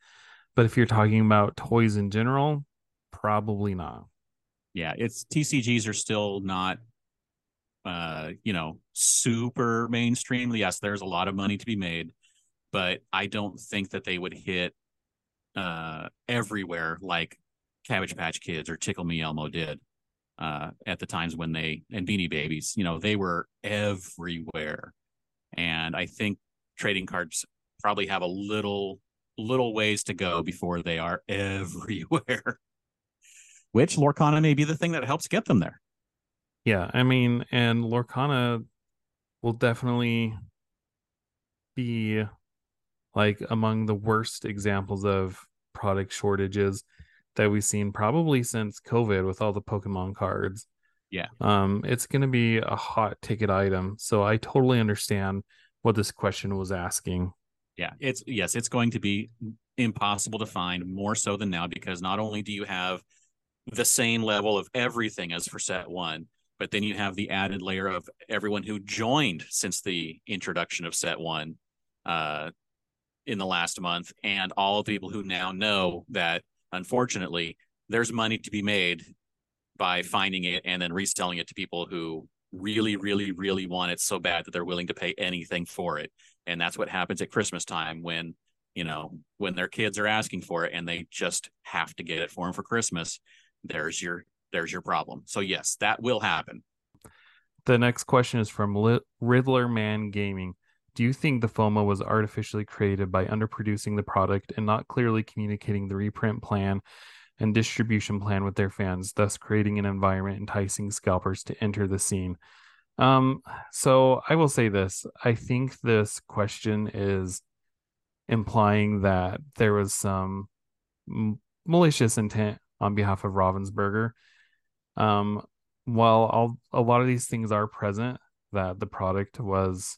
But if you're talking about toys in general, probably not. Yeah, it's T C Gs are still not, uh, you know, super mainstream. Yes, there's a lot of money to be made, but I don't think that they would hit uh, everywhere like Cabbage Patch Kids or Tickle Me Elmo did uh, at the times when they, and Beanie Babies, you know, they were everywhere. And I think trading cards probably have a little, little ways to go before they are everywhere, which Lorcana may be the thing that helps get them there. Yeah. I mean, and Lorcana will definitely be like among the worst examples of product shortages that we've seen probably since COVID with all the Pokemon cards. Yeah. Um, it's going to be a hot ticket item. So I totally understand what this question was asking. Yeah, it's yes, it's going to be impossible to find, more so than now, because not only do you have the same level of everything as for set one, but then you have the added layer of everyone who joined since the introduction of set one uh, in the last month, and all the people who now know that, unfortunately, there's money to be made by finding it and then reselling it to people who really, really, really want it so bad that they're willing to pay anything for it. And that's what happens at Christmas time when, you know, when their kids are asking for it and they just have to get it for them for Christmas. There's your there's your problem. So yes, that will happen. The next question is from Riddler Man Gaming. Do you think the FOMO was artificially created by underproducing the product and not clearly communicating the reprint plan and distribution plan with their fans, thus creating an environment enticing scalpers to enter the scene? Um, so I will say this. I think this question is implying that there was some malicious intent on behalf of Ravensburger. Um, while all, a lot of these things are present, that the product was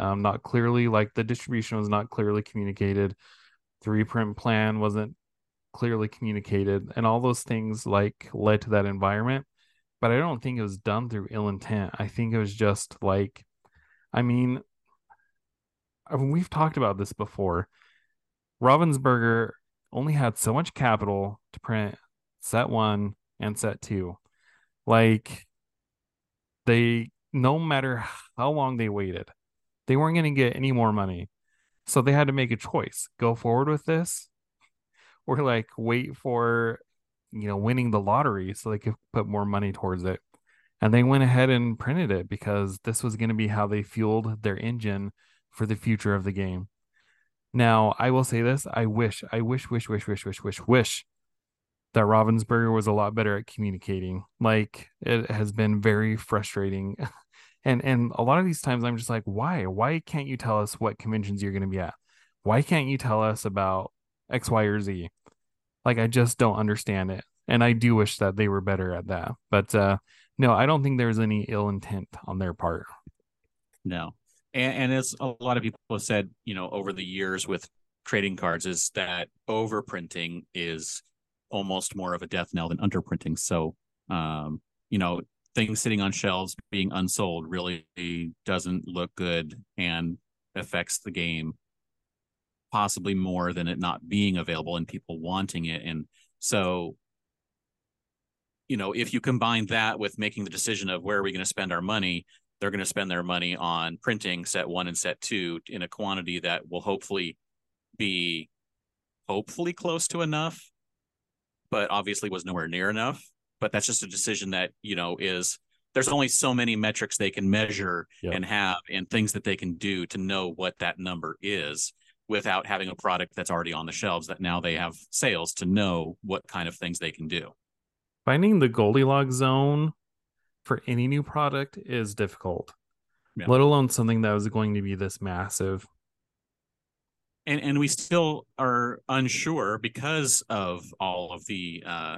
um, not clearly, like the distribution was not clearly communicated, the reprint plan wasn't clearly communicated, and all those things like led to that environment. But I don't think it was done through ill intent. I think it was just like, I mean, I mean we've talked about this before. Ravensburger only had so much capital to print set one and set two. Like, they, no matter how long they waited, they weren't going to get any more money. So they had to make a choice: go forward with this, or like wait for, you know, winning the lottery so they could put more money towards it. And they went ahead and printed it because this was going to be how they fueled their engine for the future of the game. Now, I will say this. I wish, I wish, wish, wish, wish, wish, wish, wish that Ravensburger was a lot better at communicating. Like, it has been very frustrating. and and a lot of these times I'm just like, why? Why can't you tell us what conventions you're going to be at? Why can't you tell us about X, Y, or Z? Like, I just don't understand it. And I do wish that they were better at that. But uh, no, I don't think there's any ill intent on their part. No. And, and as a lot of people have said, you know, over the years with trading cards, is that overprinting is almost more of a death knell than underprinting. So, um, you know, things sitting on shelves being unsold really doesn't look good and affects the game possibly more than it not being available and people wanting it. And so, you know, if you combine that with making the decision of where are we going to spend our money, they're going to spend their money on printing set one and set two in a quantity that will hopefully be hopefully close to enough, but obviously was nowhere near enough. But that's just a decision that, you know, is there's only so many metrics they can measure yeah. and have and things that they can do to know what that number is without having a product that's already on the shelves that now they have sales to know what kind of things they can do. Finding the Goldilocks zone for any new product is difficult, yeah. let alone something that was going to be this massive. And and we still are unsure because of all of the uh,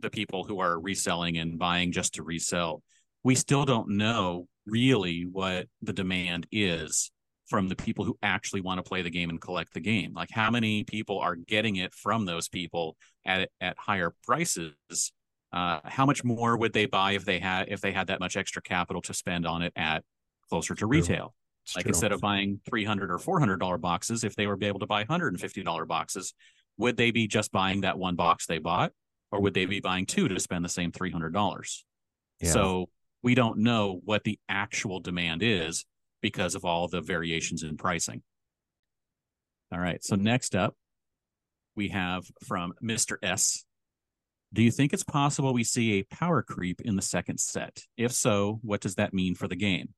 the people who are reselling and buying just to resell. We still don't know really what the demand is from the people who actually want to play the game and collect the game. Like, how many people are getting it from those people at at higher prices? Uh, how much more would they buy if they had if they had that much extra capital to spend on it at closer to retail? It's like, true. Instead of buying three hundred dollars or four hundred dollars boxes, if they were able to buy one hundred fifty dollars boxes, would they be just buying that one box they bought? Or would they be buying two to spend the same three hundred dollars? Yeah. So we don't know what the actual demand is because of all the variations in pricing. All right, so next up, we have from Mister S. Do you think it's possible we see a power creep in the second set? If so, what does that mean for the game?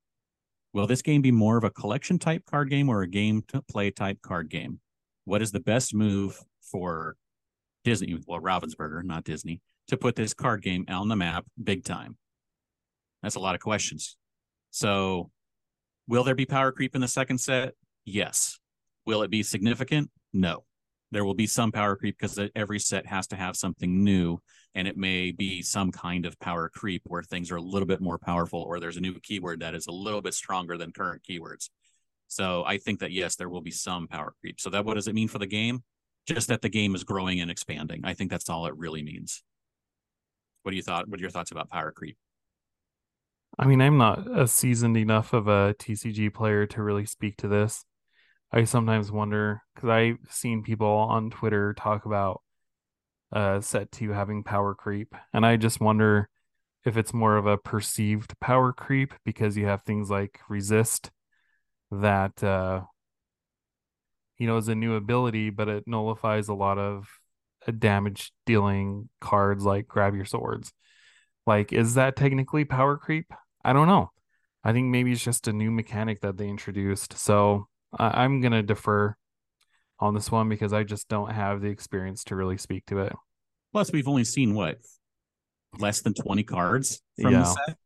Will this game be more of a collection type card game or a game to play type card game? What is the best move for Disney, well, Ravensburger, not Disney, to put this card game on the map big time? That's a lot of questions. So will there be power creep in the second set? Yes. Will it be significant? No. There will be some power creep because every set has to have something new, and it may be some kind of power creep where things are a little bit more powerful, or there's a new keyword that is a little bit stronger than current keywords. So I think that, yes, there will be some power creep. So that, what does it mean for the game? Just that the game is growing and expanding. I think that's all it really means. What do you thought? What are your thoughts about power creep? I mean, I'm not a seasoned enough of a T C G player to really speak to this. I sometimes wonder, because I've seen people on Twitter talk about uh, set two having power creep. And I just wonder if it's more of a perceived power creep, because you have things like resist that, uh, you know, is a new ability, but it nullifies a lot of uh, damage dealing cards like grab your swords. Like, is that technically power creep? I don't know. I think maybe it's just a new mechanic that they introduced. So I- I'm going to defer on this one because I just don't have the experience to really speak to it. Plus, we've only seen, what, less than twenty cards from yeah. the set?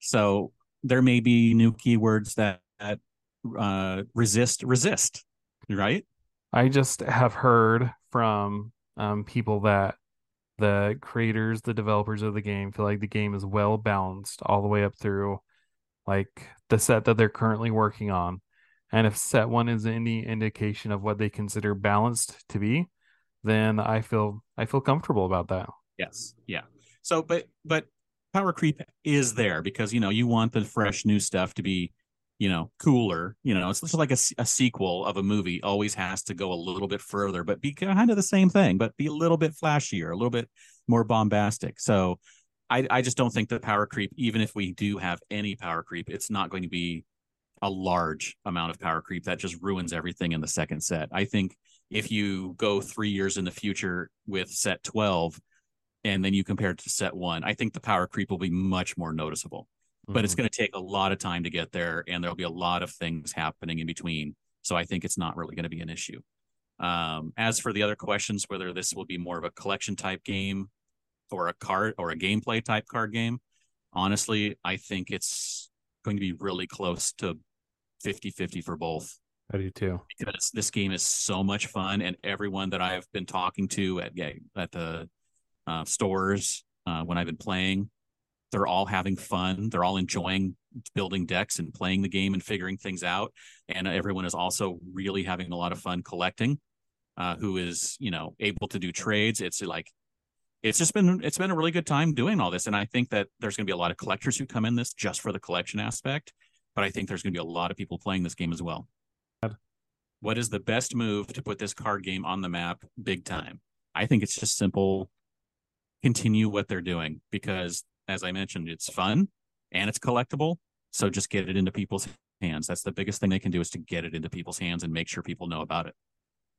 So there may be new keywords that uh, resist, resist, right? I just have heard from um, people that the creators, the developers of the game feel like the game is well balanced all the way up through like the set that they're currently working on. And if set one is any indication of what they consider balanced to be, then I feel I feel comfortable about that. Yes. Yeah. So but but power creep is there because, you know, you want the fresh new stuff to be, you know, cooler. You know, it's just like a, a sequel of a movie always has to go a little bit further, but be kind of the same thing, but be a little bit flashier, a little bit more bombastic. So I, I just don't think that power creep, even if we do have any power creep, it's not going to be a large amount of power creep that just ruins everything in the second set. I think if you go three years in the future with set twelve and then you compare it to set one, I think the power creep will be much more noticeable, mm-hmm. but it's going to take a lot of time to get there and there'll be a lot of things happening in between. So I think it's not really going to be an issue. Um, as for the other questions, whether this will be more of a collection type game or a card or a gameplay type card game, honestly, I think it's going to be really close to fifty-fifty for both. I do too. Because this game is so much fun, and everyone that I've been talking to at at the uh, stores uh, when I've been playing, they're all having fun. They're all enjoying building decks and playing the game and figuring things out. And everyone is also really having a lot of fun collecting. Uh, who is, you know, able to do trades? It's like it's just been it's been a really good time doing all this. And I think that there's going to be a lot of collectors who come in this just for the collection aspect. But I think there's going to be a lot of people playing this game as well. What is the best move to put this card game on the map big time? I think it's just simple. Continue what they're doing because, as I mentioned, it's fun and it's collectible. So just get it into people's hands. That's the biggest thing they can do is to get it into people's hands and make sure people know about it.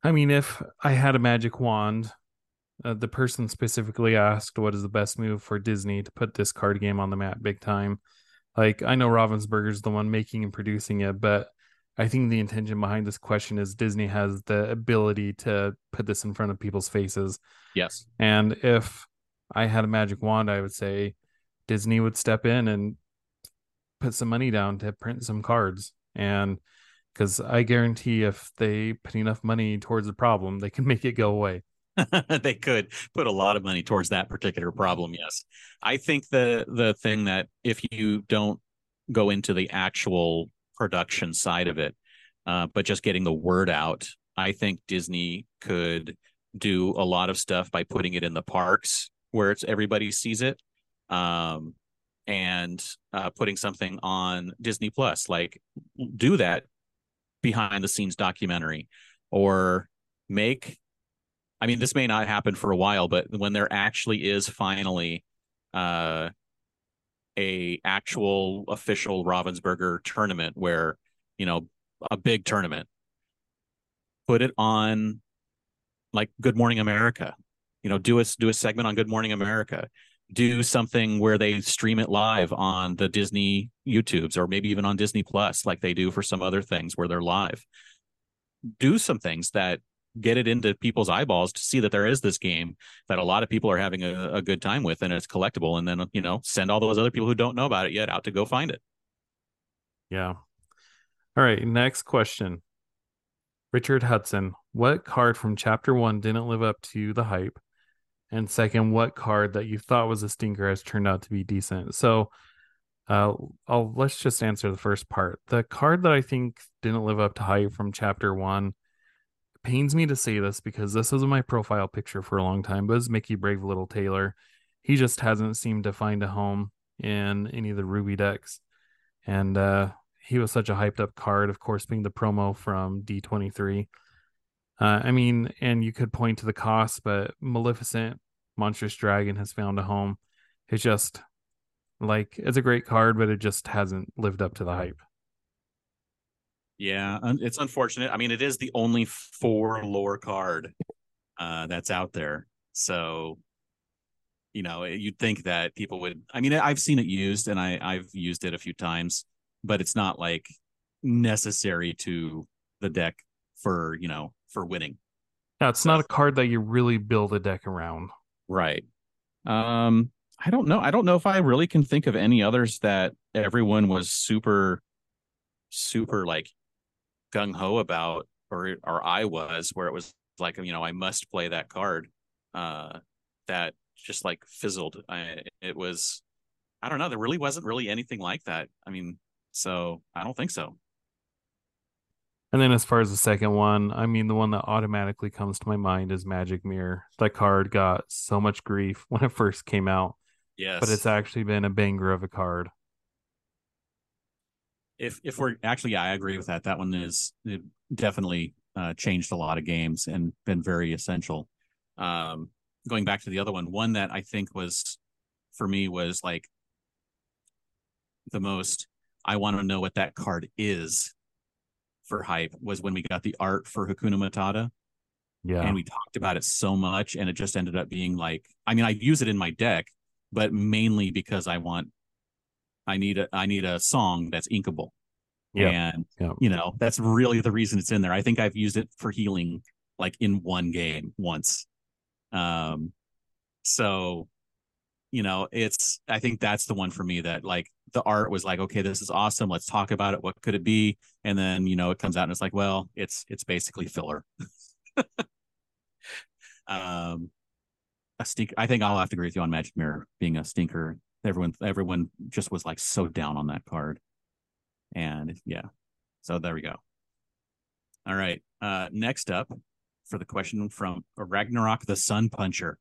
I mean, if I had a magic wand, uh, the person specifically asked, what is the best move for Disney to put this card game on the map big time? Like, I know Ravensburger is the one making and producing it, but I think the intention behind this question is Disney has the ability to put this in front of people's faces. Yes. And if I had a magic wand, I would say Disney would step in and put some money down to print some cards. And because I guarantee if they put enough money towards the problem, they can make it go away. They could put a lot of money towards that particular problem. Yes. I think the, the thing that if you don't go into the actual production side of it, uh, but just getting the word out, I think Disney could do a lot of stuff by putting it in the parks where it's everybody sees it. Um, and uh, putting something on Disney Plus, like do that behind the scenes documentary or make, I mean, this may not happen for a while, but when there actually is finally uh, a actual official Ravensburger tournament where, you know, a big tournament, put it on like Good Morning America, you know, do a, do a segment on Good Morning America, do something where they stream it live on the Disney YouTubes or maybe even on Disney Plus, like they do for some other things where they're live. Do some things that get it into people's eyeballs to see that there is this game that a lot of people are having a, a good time with and it's collectible. And then, you know, send all those other people who don't know about it yet out to go find it. Yeah. All right. Next question. Richard Hudson, what card from chapter one didn't live up to the hype? And second, what card that you thought was a stinker has turned out to be decent? So Uh, I'll, let's just answer the first part. The card that I think didn't live up to hype from chapter one, it pains me to say this because this was my profile picture for a long time, but it's Mickey Brave Little Taylor. He just hasn't seemed to find a home in any of the Ruby decks. And uh, he was such a hyped up card, of course, being the promo from D twenty-three. Uh, I mean, and you could point to the cost, but Maleficent, Monstrous Dragon has found a home. It's just like, it's a great card, but it just hasn't lived up to the hype. Yeah, it's unfortunate. I mean, it is the only four lore card uh, that's out there. So, you know, you'd think that people would, I mean, I've seen it used and I, I've used it a few times, but it's not like necessary to the deck for, you know, for winning. No, it's so, not a card that you really build a deck around. Right. Um, I don't know. I don't know if I really can think of any others that everyone was super, super like gung ho about, or or I was, where it was like, you know, I must play that card. Uh, that just like fizzled. I, it was, I don't know. There really wasn't really anything like that. I mean, so I don't think so. And then as far as the second one, I mean, the one that automatically comes to my mind is Magic Mirror. That card got so much grief when it first came out. Yes. But it's actually been a banger of a card. If if we're actually, yeah, I agree with that. That one is it definitely uh, changed a lot of games and been very essential. Um, going back to the other one, one that I think was, for me, was like the most, I want to know what that card is for hype, was when we got the art for Hakuna Matata. Yeah. And we talked about it so much, and it just ended up being like, I mean, I use it in my deck, but mainly because I want, I need a, I need a song that's inkable. Yeah. And, yeah. you know, that's really the reason it's in there. I think I've used it for healing, like in one game once. Um, so, you know, it's, I think that's the one for me that like the art was like, okay, this is awesome. Let's talk about it. What could it be? And then, you know, it comes out and it's like, well, it's, it's basically filler. um, a stink. I think I'll have to agree with you on Magic Mirror being a stinker. Everyone, everyone just was like so down on that card. And yeah, so there we go. All right. Uh, next up for the question from Ragnarok, the Sun Puncher.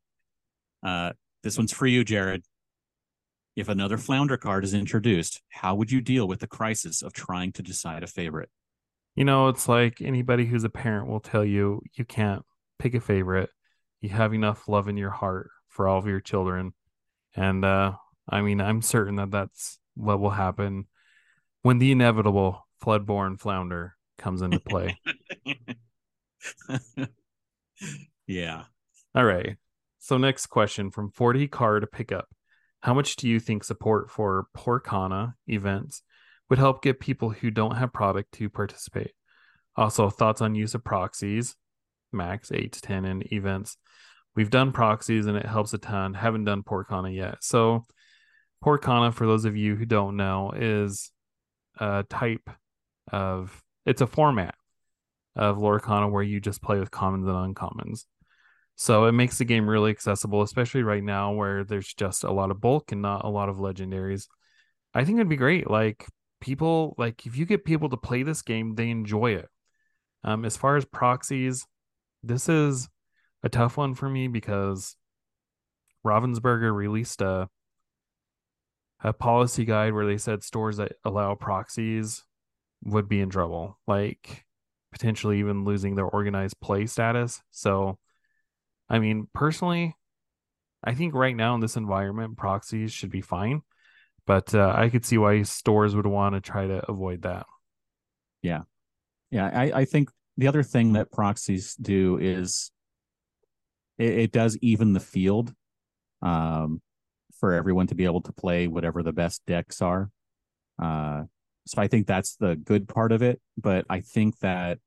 Uh, This one's for you, Jared. If another Flounder card is introduced, how would you deal with the crisis of trying to decide a favorite? You know, it's like anybody who's a parent will tell you, you can't pick a favorite. You have enough love in your heart for all of your children. And uh, I mean, I'm certain that that's what will happen when the inevitable Floodborne Flounder comes into play. Yeah. All right. So next question from forty car to pick up. How much do you think support for Porcana events would help get people who don't have product to participate? Also, thoughts on use of proxies, max eight to ten in events. We've done proxies and it helps a ton. Haven't done Porcana yet. So Porcana, for those of you who don't know, is a type of, it's a format of Lorcana where you just play with commons and uncommons. So it makes the game really accessible, especially right now where there's just a lot of bulk and not a lot of legendaries. I think it'd be great. Like people, like if you get people to play this game, they enjoy it. Um, as far as proxies, this is a tough one for me because Ravensburger released a, a policy guide where they said stores that allow proxies would be in trouble, like potentially even losing their organized play status. So I mean, personally, I think right now in this environment, proxies should be fine. But uh, I could see why stores would want to try to avoid that. Yeah. Yeah, I, I think the other thing that proxies do is it, it does even the field um, for everyone to be able to play whatever the best decks are. Uh, so I think that's the good part of it. But I think that...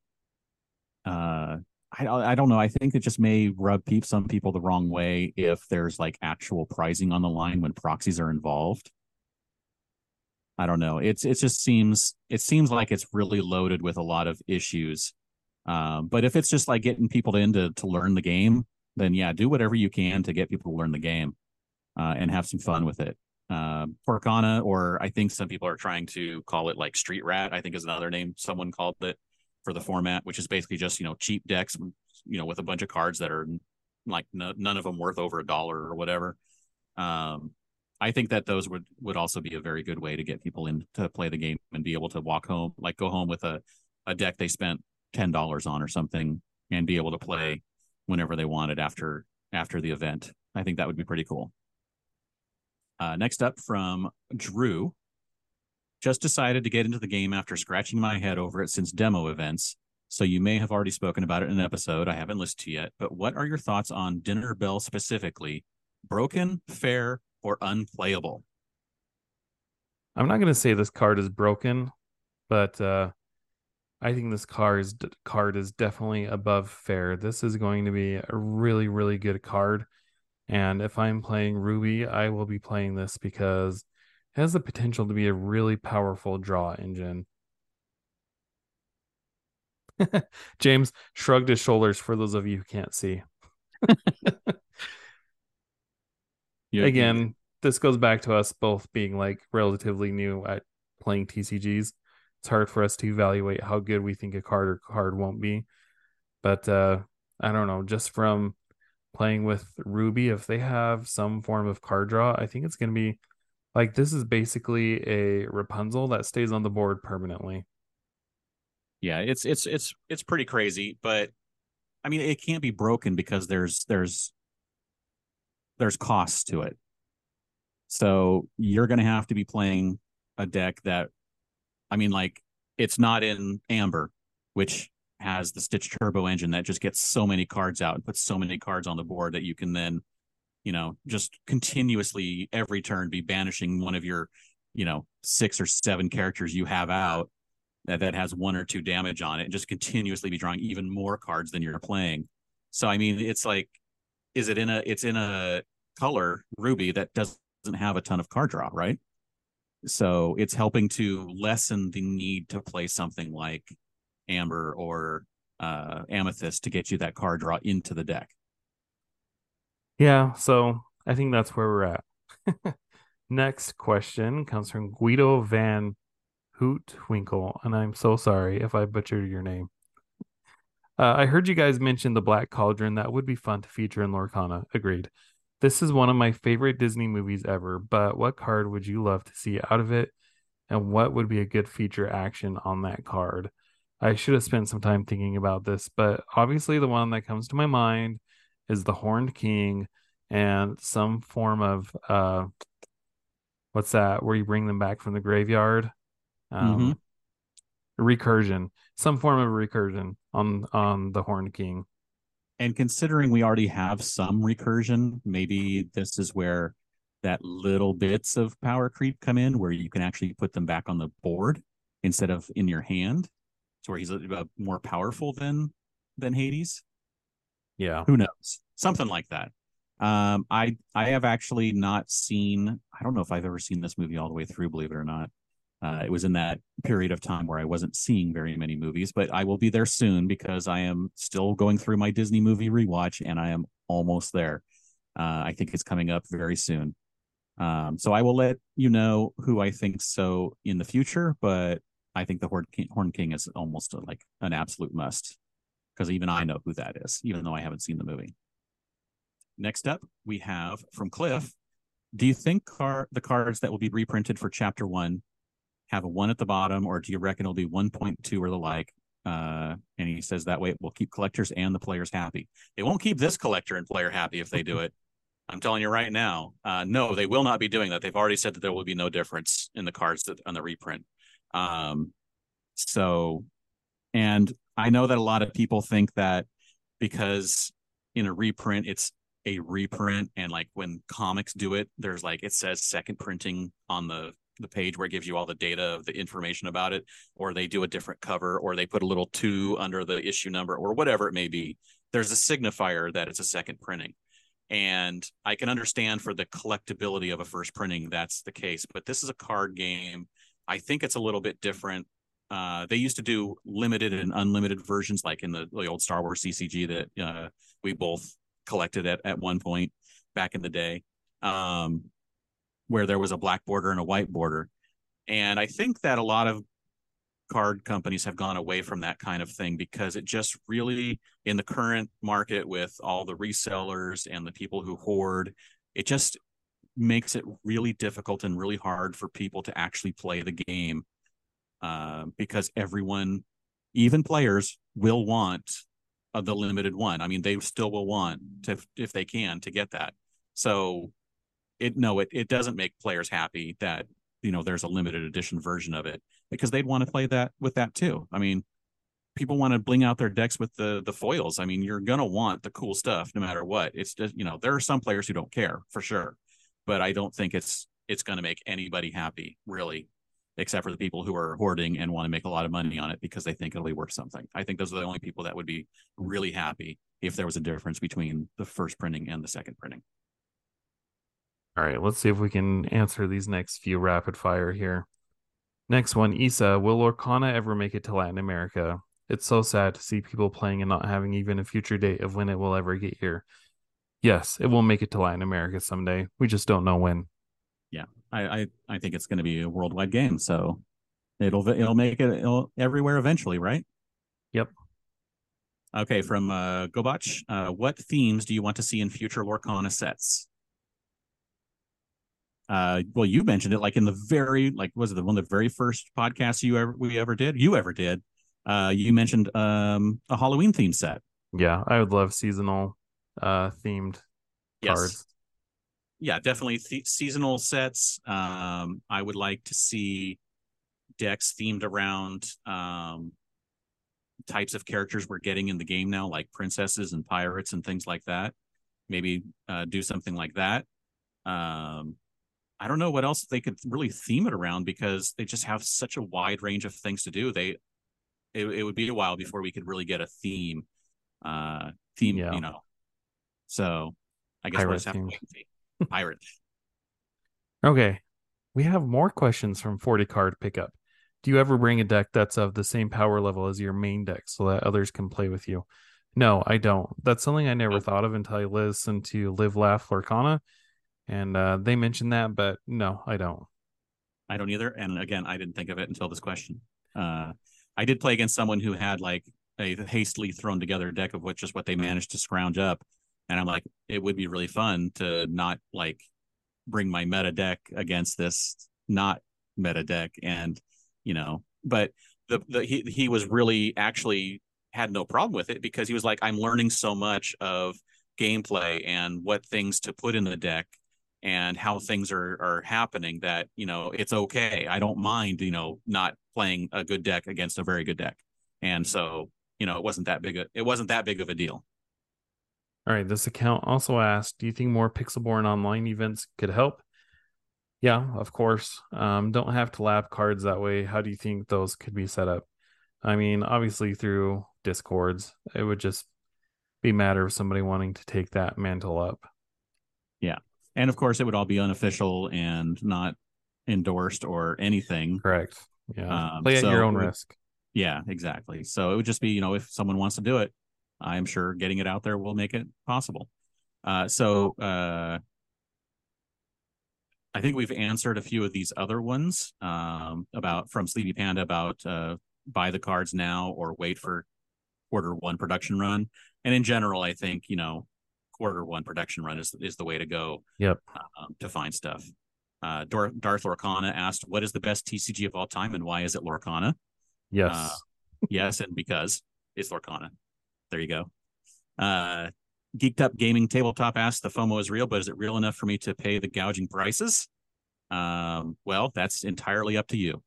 Uh, I, I don't know. I think it just may rub peep some people the wrong way if there's like actual pricing on the line when proxies are involved. I don't know. It's it just seems it seems like it's really loaded with a lot of issues. Um, but if it's just like getting people in to, to learn the game, then yeah, do whatever you can to get people to learn the game uh, and have some fun with it. uh, Porcana, or I think some people are trying to call it like Street Rat, I think is another name someone called it for the format, which is basically just, you know, cheap decks, you know, with a bunch of cards that are like no, none of them worth over a dollar or whatever. Um, I think that those would, would also be a very good way to get people in to play the game and be able to walk home, like go home with a, a deck they spent ten dollars on or something and be able to play whenever they wanted after, after the event. I think that would be pretty cool. Uh, next up from Drew, just decided to get into the game after scratching my head over it since demo events. So you may have already spoken about it in an episode I haven't listened to yet, but what are your thoughts on Dinner Bell specifically? Broken, fair, or unplayable? I'm not going to say this card is broken, but uh, I think this card is, card is definitely above fair. This is going to be a really, really good card. And if I'm playing Ruby, I will be playing this because it has the potential to be a really powerful draw engine. James shrugged his shoulders for those of you who can't see. Yeah. Again, this goes back to us both being like relatively new at playing T C Gs. It's hard for us to evaluate how good we think a card or card won't be. But uh, I don't know, just from playing with Ruby, if they have some form of card draw, I think it's going to be like, this is basically a Rapunzel that stays on the board permanently. Yeah, it's it's it's it's pretty crazy, but I mean, it can't be broken because there's there's there's costs to it. So you're going to have to be playing a deck that, I mean, like, it's not in Amber, which has the Stitch Turbo engine that just gets so many cards out and puts so many cards on the board that you can then, you know, just continuously every turn be banishing one of your, you know, six or seven characters you have out that, that has one or two damage on it and just continuously be drawing even more cards than you're playing. So, I mean, it's like, Is it in a it's in a color Ruby that doesn't have a ton of card draw, right? So it's helping to lessen the need to play something like Amber or uh, Amethyst to get you that card draw into the deck. Yeah, so I think that's where we're at. Next question comes from Guido Van Hootwinkle, and I'm so sorry if I butchered your name. Uh, I heard you guys mention the Black Cauldron. That would be fun to feature in Lorcana. Agreed. This is one of my favorite Disney movies ever, but what card would you love to see out of it? And what would be a good feature action on that card? I should have spent some time thinking about this, but obviously the one that comes to my mind is the Horned King and some form of, uh, what's that, where you bring them back from the graveyard? Um, mm-hmm. Recursion. Some form of recursion on, on the Horned King. And considering we already have some recursion, maybe this is where that little bits of power creep come in, where you can actually put them back on the board instead of in your hand. So where he's a, a more powerful than than Hades. Yeah. Who knows? Something like that. Um, I I have actually not seen, I don't know if I've ever seen this movie all the way through, believe it or not. Uh, it was in that period of time where I wasn't seeing very many movies, but I will be there soon because I am still going through my Disney movie rewatch and I am almost there. Uh, I think it's coming up very soon. Um, so I will let you know who I think so in the future, but I think the Horned King, Horned King is almost a, like an absolute must because even I know who that is, even though I haven't seen the movie. Next up, we have from Cliff. Do you think car- the cards that will be reprinted for Chapter one have a one at the bottom, or do you reckon it'll be one point two or the like? Uh, and he says that way it will keep collectors and the players happy. They won't keep this collector and player happy if they do it. I'm telling you right now, uh, no, they will not be doing that. They've already said that there will be no difference in the cards that, on the reprint. Um, so, and I know that a lot of people think that because in a reprint, it's a reprint. And like when comics do it, there's like, it says second printing on the the page where it gives you all the data, the information about it, or they do a different cover, or they put a little two under the issue number, or whatever it may be. There's a signifier that it's a second printing. And I can understand for the collectability of a first printing, that's the case. But this is a card game. I think it's a little bit different. Uh, they used to do limited and unlimited versions, like in the, the old Star Wars C C G that uh, we both collected at, at one point back in the day. Um, where there was a black border and a white border. And I think that a lot of card companies have gone away from that kind of thing because it just really, in the current market with all the resellers and the people who hoard, it just makes it really difficult and really hard for people to actually play the game, uh, because everyone, even players, will want uh, the limited one. I mean, they still will want to, if they can, to get that. So it no, it, it doesn't make players happy that, you know, there's a limited edition version of it, because they'd want to play that with that too. I mean, people want to bling out their decks with the the foils. I mean, you're going to want the cool stuff no matter what. It's just, you know, there are some players who don't care for sure, but I don't think it's, it's going to make anybody happy really, except for the people who are hoarding and want to make a lot of money on it because they think it'll be worth something. I think those are the only people that would be really happy if there was a difference between the first printing and the second printing. All right, let's see if we can answer these next few rapid fire here. Next one, Isa, will Lorcana ever make it to Latin America? It's so sad to see people playing and not having even a future date of when it will ever get here. Yes, it will make it to Latin America someday. We just don't know when. Yeah, I I, I think it's going to be a worldwide game, so it'll it'll make it it'll, everywhere eventually, right? Yep. Okay, from uh, Gobach, uh, what themes do you want to see in future Lorcana sets? Uh, well, you mentioned it, like in the very, like, was it the one of the very first podcasts you ever we ever did? You ever did? Uh, you mentioned um, a Halloween themed set. Yeah, I would love seasonal uh, themed yes. cards. Yeah, definitely th- seasonal sets. Um, I would like to see decks themed around um, types of characters we're getting in the game now, like princesses and pirates and things like that. Maybe uh, do something like that. Um, I don't know what else they could really theme it around because they just have such a wide range of things to do. They, it, it would be a while before we could really get a theme, uh, theme, yeah. you know. So I guess Pirate we'll just have themed. to wait and see. Pirate. Okay. We have more questions from forty Card Pickup. Do you ever bring a deck that's of the same power level as your main deck so that others can play with you? No, I don't. That's something I never oh. thought of until I listened to Live, Laugh, Lorcana. And uh, they mentioned that, but no, I don't. I don't either. And again, I didn't think of it until this question. Uh, I did play against someone who had like a hastily thrown together deck of which is what they managed to scrounge up. And I'm like, it would be really fun to not like bring my meta deck against this not meta deck. And, you know, but the, the he, he was really actually had no problem with it because he was like, I'm learning so much of gameplay and what things to put in the deck and how things are are happening that, you know, it's okay. I don't mind, you know, not playing a good deck against a very good deck. And so, you know, it wasn't that big. A, it wasn't that big of a deal. All right. This account also asked, do you think more Pixelborn online events could help? Yeah, of course. Um, don't have to lab cards that way. How do you think those could be set up? I mean, obviously through Discords, it would just be a matter of somebody wanting to take that mantle up. Yeah. And of course, it would all be unofficial and not endorsed or anything. Correct. Yeah. Um, Play at so your own would, risk. Yeah, exactly. So it would just be, you know, if someone wants to do it, I'm sure getting it out there will make it possible. Uh, so uh, I think we've answered a few of these other ones um, about from Sleepy Panda about uh, buy the cards now or wait for quarter one production run. And in general, I think, you know, quarter one production run is is the way to go. Yep. Um, to find stuff. Uh, Dor- Darth Lorcana asked, "What is the best T C G of all time, and why is it Lorcana?" Yes, uh, yes, and because it's Lorcana. There you go. Uh, Geeked Up Gaming Tabletop asked, "The FOMO is real, but is it real enough for me to pay the gouging prices?" Um, well, that's entirely up to you.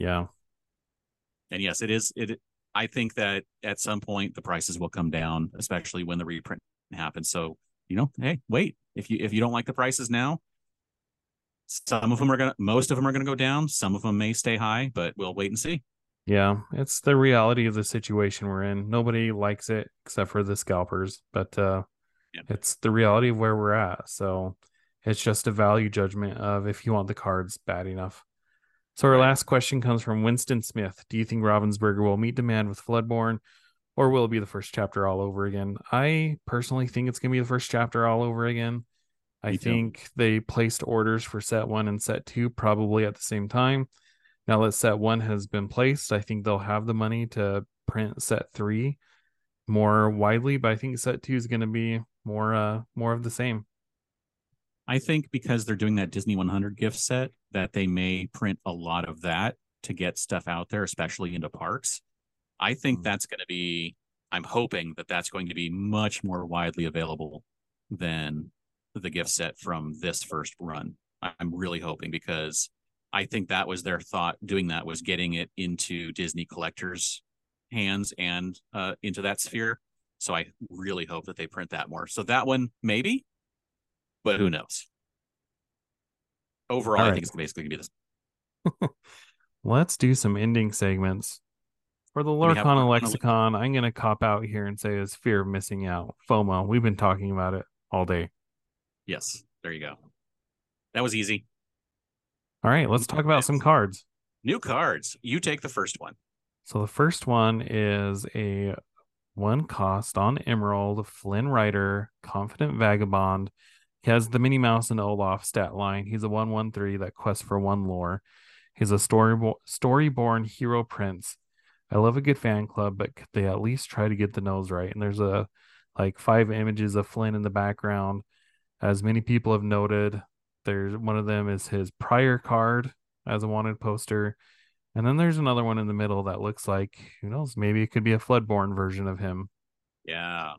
Yeah. And yes, it is. It. I think that at some point the prices will come down, especially when the reprint happen. So, you know, hey, wait, if you if you don't like the prices now, some of them are gonna most of them are gonna go down, some of them may stay high, but we'll wait and see. Yeah, it's the reality of the situation we're in. Nobody likes it except for the scalpers, but uh yeah. It's the reality of where we're at, so it's just a value judgment of if you want the cards bad enough. So our last question comes from Winston Smith. Do you think Ravensburger will meet demand with Floodborne, or will it be the first chapter all over again? I personally think it's going to be the first chapter all over again. I Me think too. They placed orders for set one and set two probably at the same time. Now that set one has been placed, I think they'll have the money to print set three more widely, but I think set two is going to be more uh more of the same. I think because they're doing that Disney one hundred gift set, that they may print a lot of that to get stuff out there, especially into parks. I think mm-hmm. that's going to be, I'm hoping that that's going to be much more widely available than the gift set from this first run. I'm really hoping, because I think that was their thought doing that, was getting it into Disney collectors' hands and uh, into that sphere. So I really hope that they print that more. So that one, maybe. But who knows? Overall, right. I think it's basically going to be this. Let's do some ending segments. For the Lorcana lexicon, I'm going to cop out here and say is fear of missing out. FOMO. We've been talking about it all day. Yes. There you go. That was easy. All right. Let's talk about some cards. New cards. You take the first one. So the first one is a one cost on Emerald, Flynn Rider, Confident Vagabond. He has the Minnie Mouse and Olaf stat line. He's a one one three that quests for one lore. He's a storyborn storyborn hero prince. I love a good fan club, but could they at least try to get the nose right? And there's a like five images of Flynn in the background. As many people have noted, there's one of them is his prior card as a wanted poster. And then there's another one in the middle that looks like, who knows, maybe it could be a Floodborne version of him. Yeah.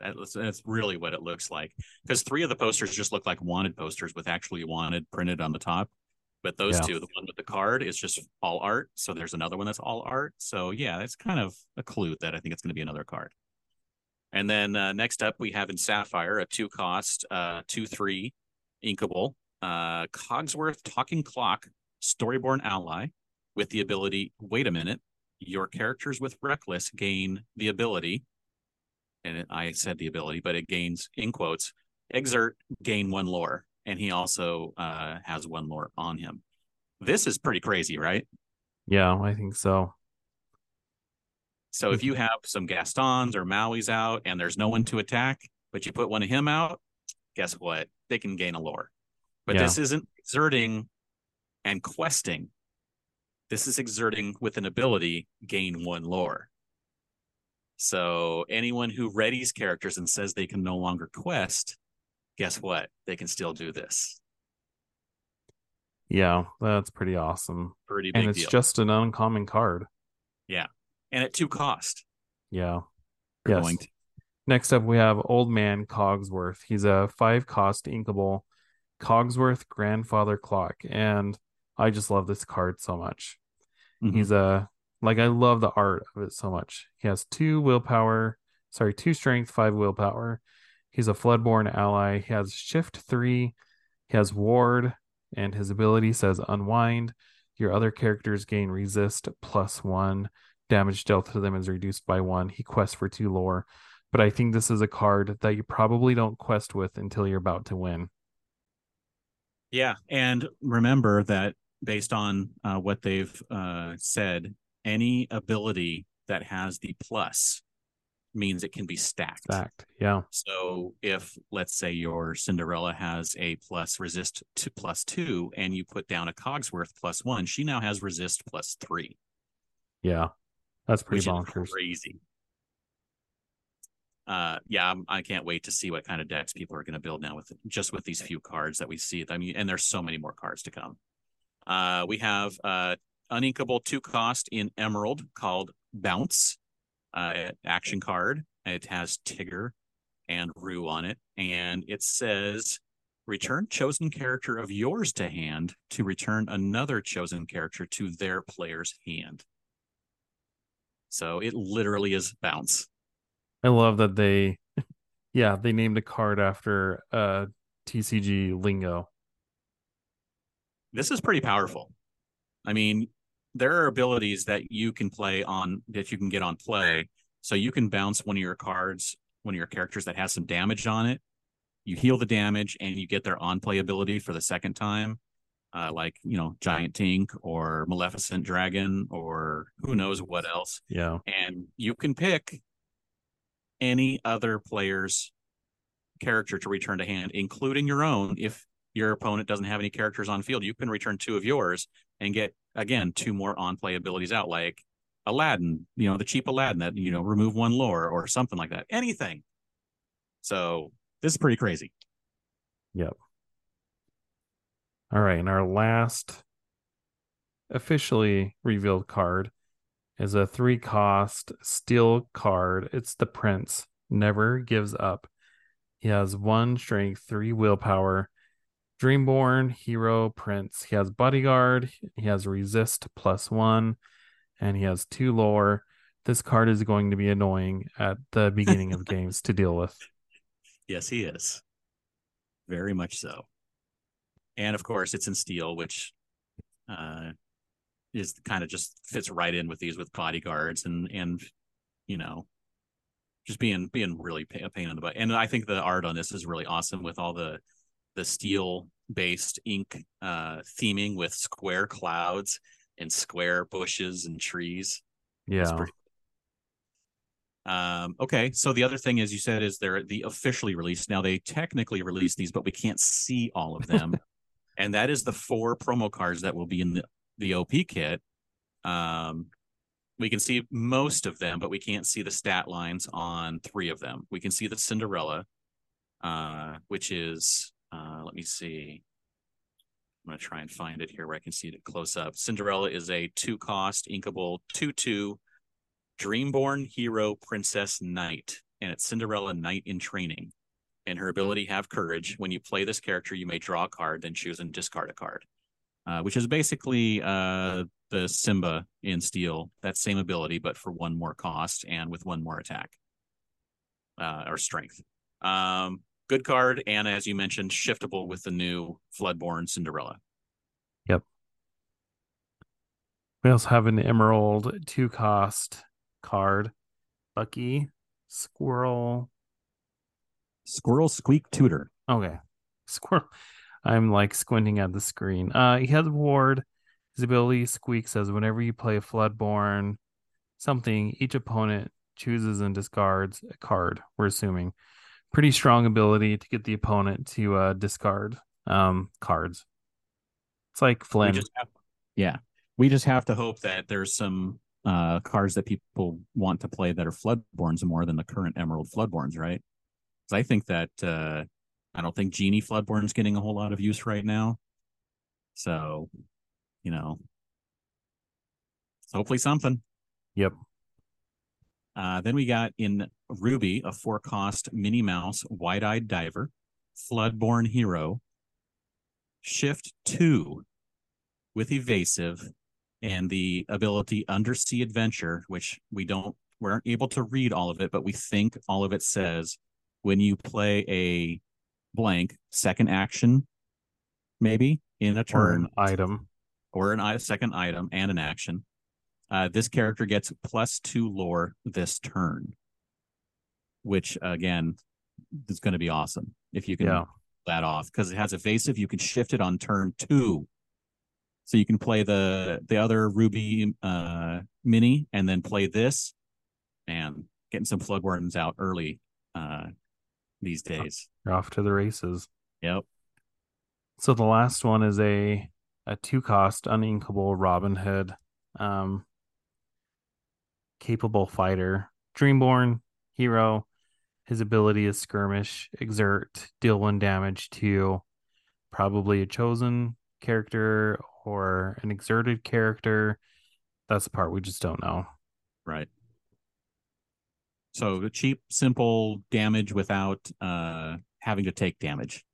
That's really what it looks like, because three of the posters just look like wanted posters with actually wanted printed on the top. But those yeah. two, the one with the card is just all art. So there's another one that's all art. So, yeah, that's kind of a clue that I think it's going to be another card. And then uh, next up, we have in Sapphire, a two cost, uh, two, three inkable uh, Cogsworth Talking Clock, Storyborn Ally with the ability. Wait a minute. Your characters with Reckless gain the ability. And I said the ability, but it gains, in quotes, exert, gain one lore. And he also uh, has one lore on him. This is pretty crazy, right? Yeah, I think so. So if you have some Gastons or Maui's out and there's no one to attack, but you put one of him out, guess what? They can gain a lore. But yeah. this isn't exerting and questing. This is exerting with an ability, gain one lore. So anyone who readies characters and says they can no longer quest, guess what? They can still do this. Yeah, that's pretty awesome. Pretty big deal. And it's just an uncommon card. Yeah. And at two cost. Yeah. Yes. Next up, we have Old Man Cogsworth. He's a five cost inkable Cogsworth Grandfather Clock. And I just love this card so much. Mm-hmm. He's a... Like, I love the art of it so much. He has two willpower, sorry, two strength, five willpower. He's a Floodborne ally. He has shift three. He has ward, and his ability says unwind. Your other characters gain resist plus one. Damage dealt to them is reduced by one. He quests for two lore. But I think this is a card that you probably don't quest with until you're about to win. Yeah, and remember that based on uh, what they've uh, said, any ability that has the plus means it can be stacked. Stacked, yeah. So if, let's say, your Cinderella has a plus resist to plus two, and you put down a Cogsworth plus one, she now has resist plus three. Yeah, that's pretty bonkers. Crazy. Uh, yeah, I'm, I can't wait to see what kind of decks people are going to build now with just with these few cards that we see. I mean, and there's so many more cards to come. Uh, we have. Uh, uninkable two cost in Emerald called Bounce, uh, action card. It has Tigger and Rue on it, and it says return chosen character of yours to hand to return another chosen character to their player's hand. So it literally is Bounce. I love that they yeah they named a card after uh T C G lingo. This is pretty powerful. I mean, there are abilities that you can play on, that you can get on play. So you can bounce one of your cards, one of your characters that has some damage on it. You heal the damage and you get their on play ability for the second time, uh, like, you know, Giant Tink or Maleficent Dragon or who knows what else. Yeah. And you can pick any other player's character to return to hand, including your own. If your opponent doesn't have any characters on field, you can return two of yours and get, again, two more on-play abilities out, like Aladdin, you know, the cheap Aladdin that, you know, remove one lore or something like that. Anything. So this is pretty crazy. Yep. All right. And our last officially revealed card is a three cost steel card. It's the Prince. Never gives up. He has one strength, three willpower. Dreamborn, hero, prince. He has bodyguard. He has resist plus one. And he has two lore. This card is going to be annoying at the beginning of games to deal with. Yes, he is. Very much so. And of course, it's in steel, which uh, is kind of just fits right in with these, with bodyguards and, and you know, just being being really a pain in the butt. And I think the art on this is really awesome, with all the the steel-based ink uh, theming with square clouds and square bushes and trees. Yeah. Pretty... Um, okay, so the other thing, as you said, is they're the officially released. Now, they technically released these, but we can't see all of them. And that is the four promo cards that will be in the, the O P kit. Um, we can see most of them, but we can't see the stat lines on three of them. We can see the Cinderella, uh, which is, uh, let me see. I'm going to try and find it here where I can see it close up. Cinderella is a two-cost, inkable, two two, Dreamborn, hero, princess, knight. And it's Cinderella, knight in training. And her ability, have courage. When you play this character, you may draw a card, then choose and discard a card. Uh, which is basically uh, the Simba in steel. That same ability, but for one more cost and with one more attack. Uh, or strength. Um... Good card, and as you mentioned, shiftable with the new Floodborne Cinderella. Yep. We also have an Emerald two-cost card. Bucky, Squirrel. Squirrel Squeak Tutor. Okay. Squirrel. I'm, like, squinting at the screen. Uh, he has a ward. His ability, Squeak, says whenever you play Floodborne, something, each opponent chooses and discards a card, we're assuming. Pretty strong ability to get the opponent to uh, discard um, cards. It's like Flynn. We just have, yeah. We just have to hope that there's some uh, cards that people want to play that are Floodborns more than the current Emerald Floodborns, right? Because I think that uh, I don't think Genie Floodborn's getting a whole lot of use right now. So, you know, it's hopefully something. Yep. Uh, then we got in Ruby a four-cost Minnie Mouse Wide-Eyed Diver, Floodborne Hero, Shift two with Evasive, and the ability Undersea Adventure, which we don't we aren't able to read all of it, but we think all of it says when you play a blank second action, maybe in a turn, or an item, or a second item and an action. Uh, this character gets plus two lore this turn, which, again, is going to be awesome if you can yeah. that off. Because it has evasive, you can shift it on turn two. So you can play the the other Ruby uh, mini and then play this. Man, getting some Floodborns out early uh, these days. You're off to the races. Yep. So the last one is a, a two-cost, uninkable Robin Hood. Um, Capable fighter, Dreamborn hero. His ability is skirmish, exert, deal one damage to probably a chosen character or an exerted character. That's the part we just don't know. Right. So cheap, simple damage without uh having to take damage.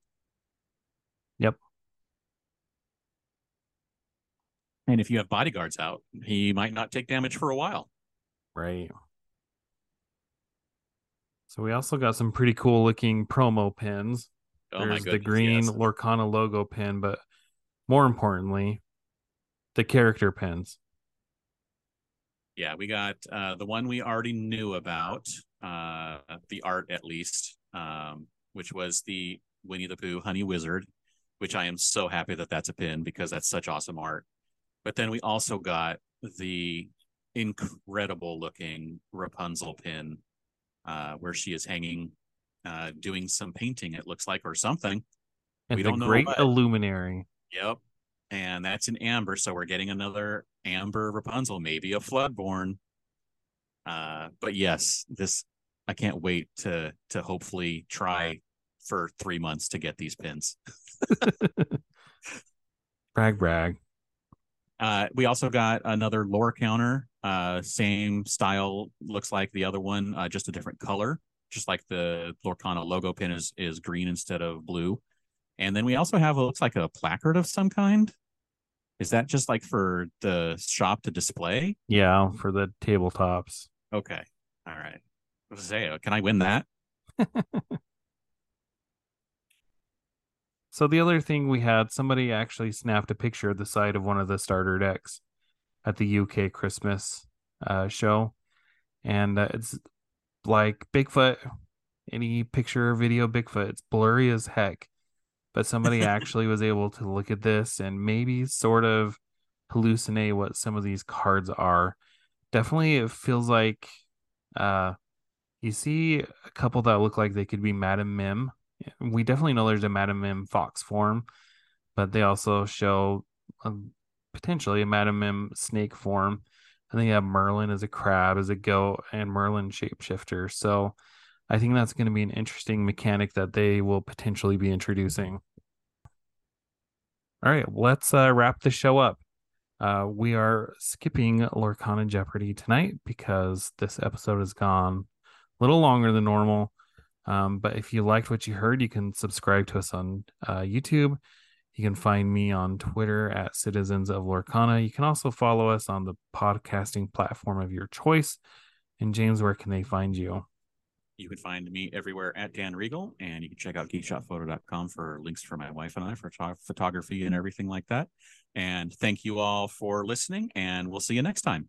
Yep. And if you have bodyguards out, he might not take damage for a while. Right. So we also got some pretty cool looking promo pins. Oh, there's the green yes. Lorcana logo pin, but more importantly, the character pins. Yeah, we got uh, the one we already knew about, uh, the art at least, um, which was the Winnie the Pooh Honey Wizard, which I am so happy that that's a pin because that's such awesome art. But then we also got the incredible looking Rapunzel pin uh, where she is hanging uh, doing some painting, it looks like, or something. And we don't know. Great Illuminary. Yep. And that's an Amber, so we're getting another Amber Rapunzel, maybe a Floodborne. Uh, but yes, this I can't wait to to hopefully try for three months to get these pins. brag, brag. Uh, we also got another lore counter. Uh, same style, looks like the other one, uh, just a different color. Just like the Lorcana logo pin is is green instead of blue. And then we also have what looks like a placard of some kind. Is that just like for the shop to display? Yeah, for the tabletops. Okay. All right. Say, can I win that? So the other thing we had, somebody actually snapped a picture of the side of one of the starter decks at the U K Christmas uh, show. And uh, it's like Bigfoot, any picture or video Bigfoot, it's blurry as heck. But somebody actually was able to look at this and maybe sort of hallucinate what some of these cards are. Definitely, it feels like uh, you see a couple that look like they could be Madame Mim. We definitely know there's a Madame Mim fox form, but they also show a, potentially a Madame Mim snake form. And they have Merlin as a crab, as a goat, and Merlin shapeshifter. So I think that's going to be an interesting mechanic that they will potentially be introducing. All right, let's uh, wrap the show up. Uh, we are skipping Lorcana Jeopardy tonight because this episode has gone a little longer than normal. Um, but if you liked what you heard, you can subscribe to us on uh, YouTube. You can find me on Twitter at Citizens of Lorcana. You can also follow us on the podcasting platform of your choice. And James, where can they find you? You can find me everywhere at Dan Regal, and you can check out geek shot photo dot com for links for my wife and I for photography and everything like that. And thank you all for listening, and we'll see you next time.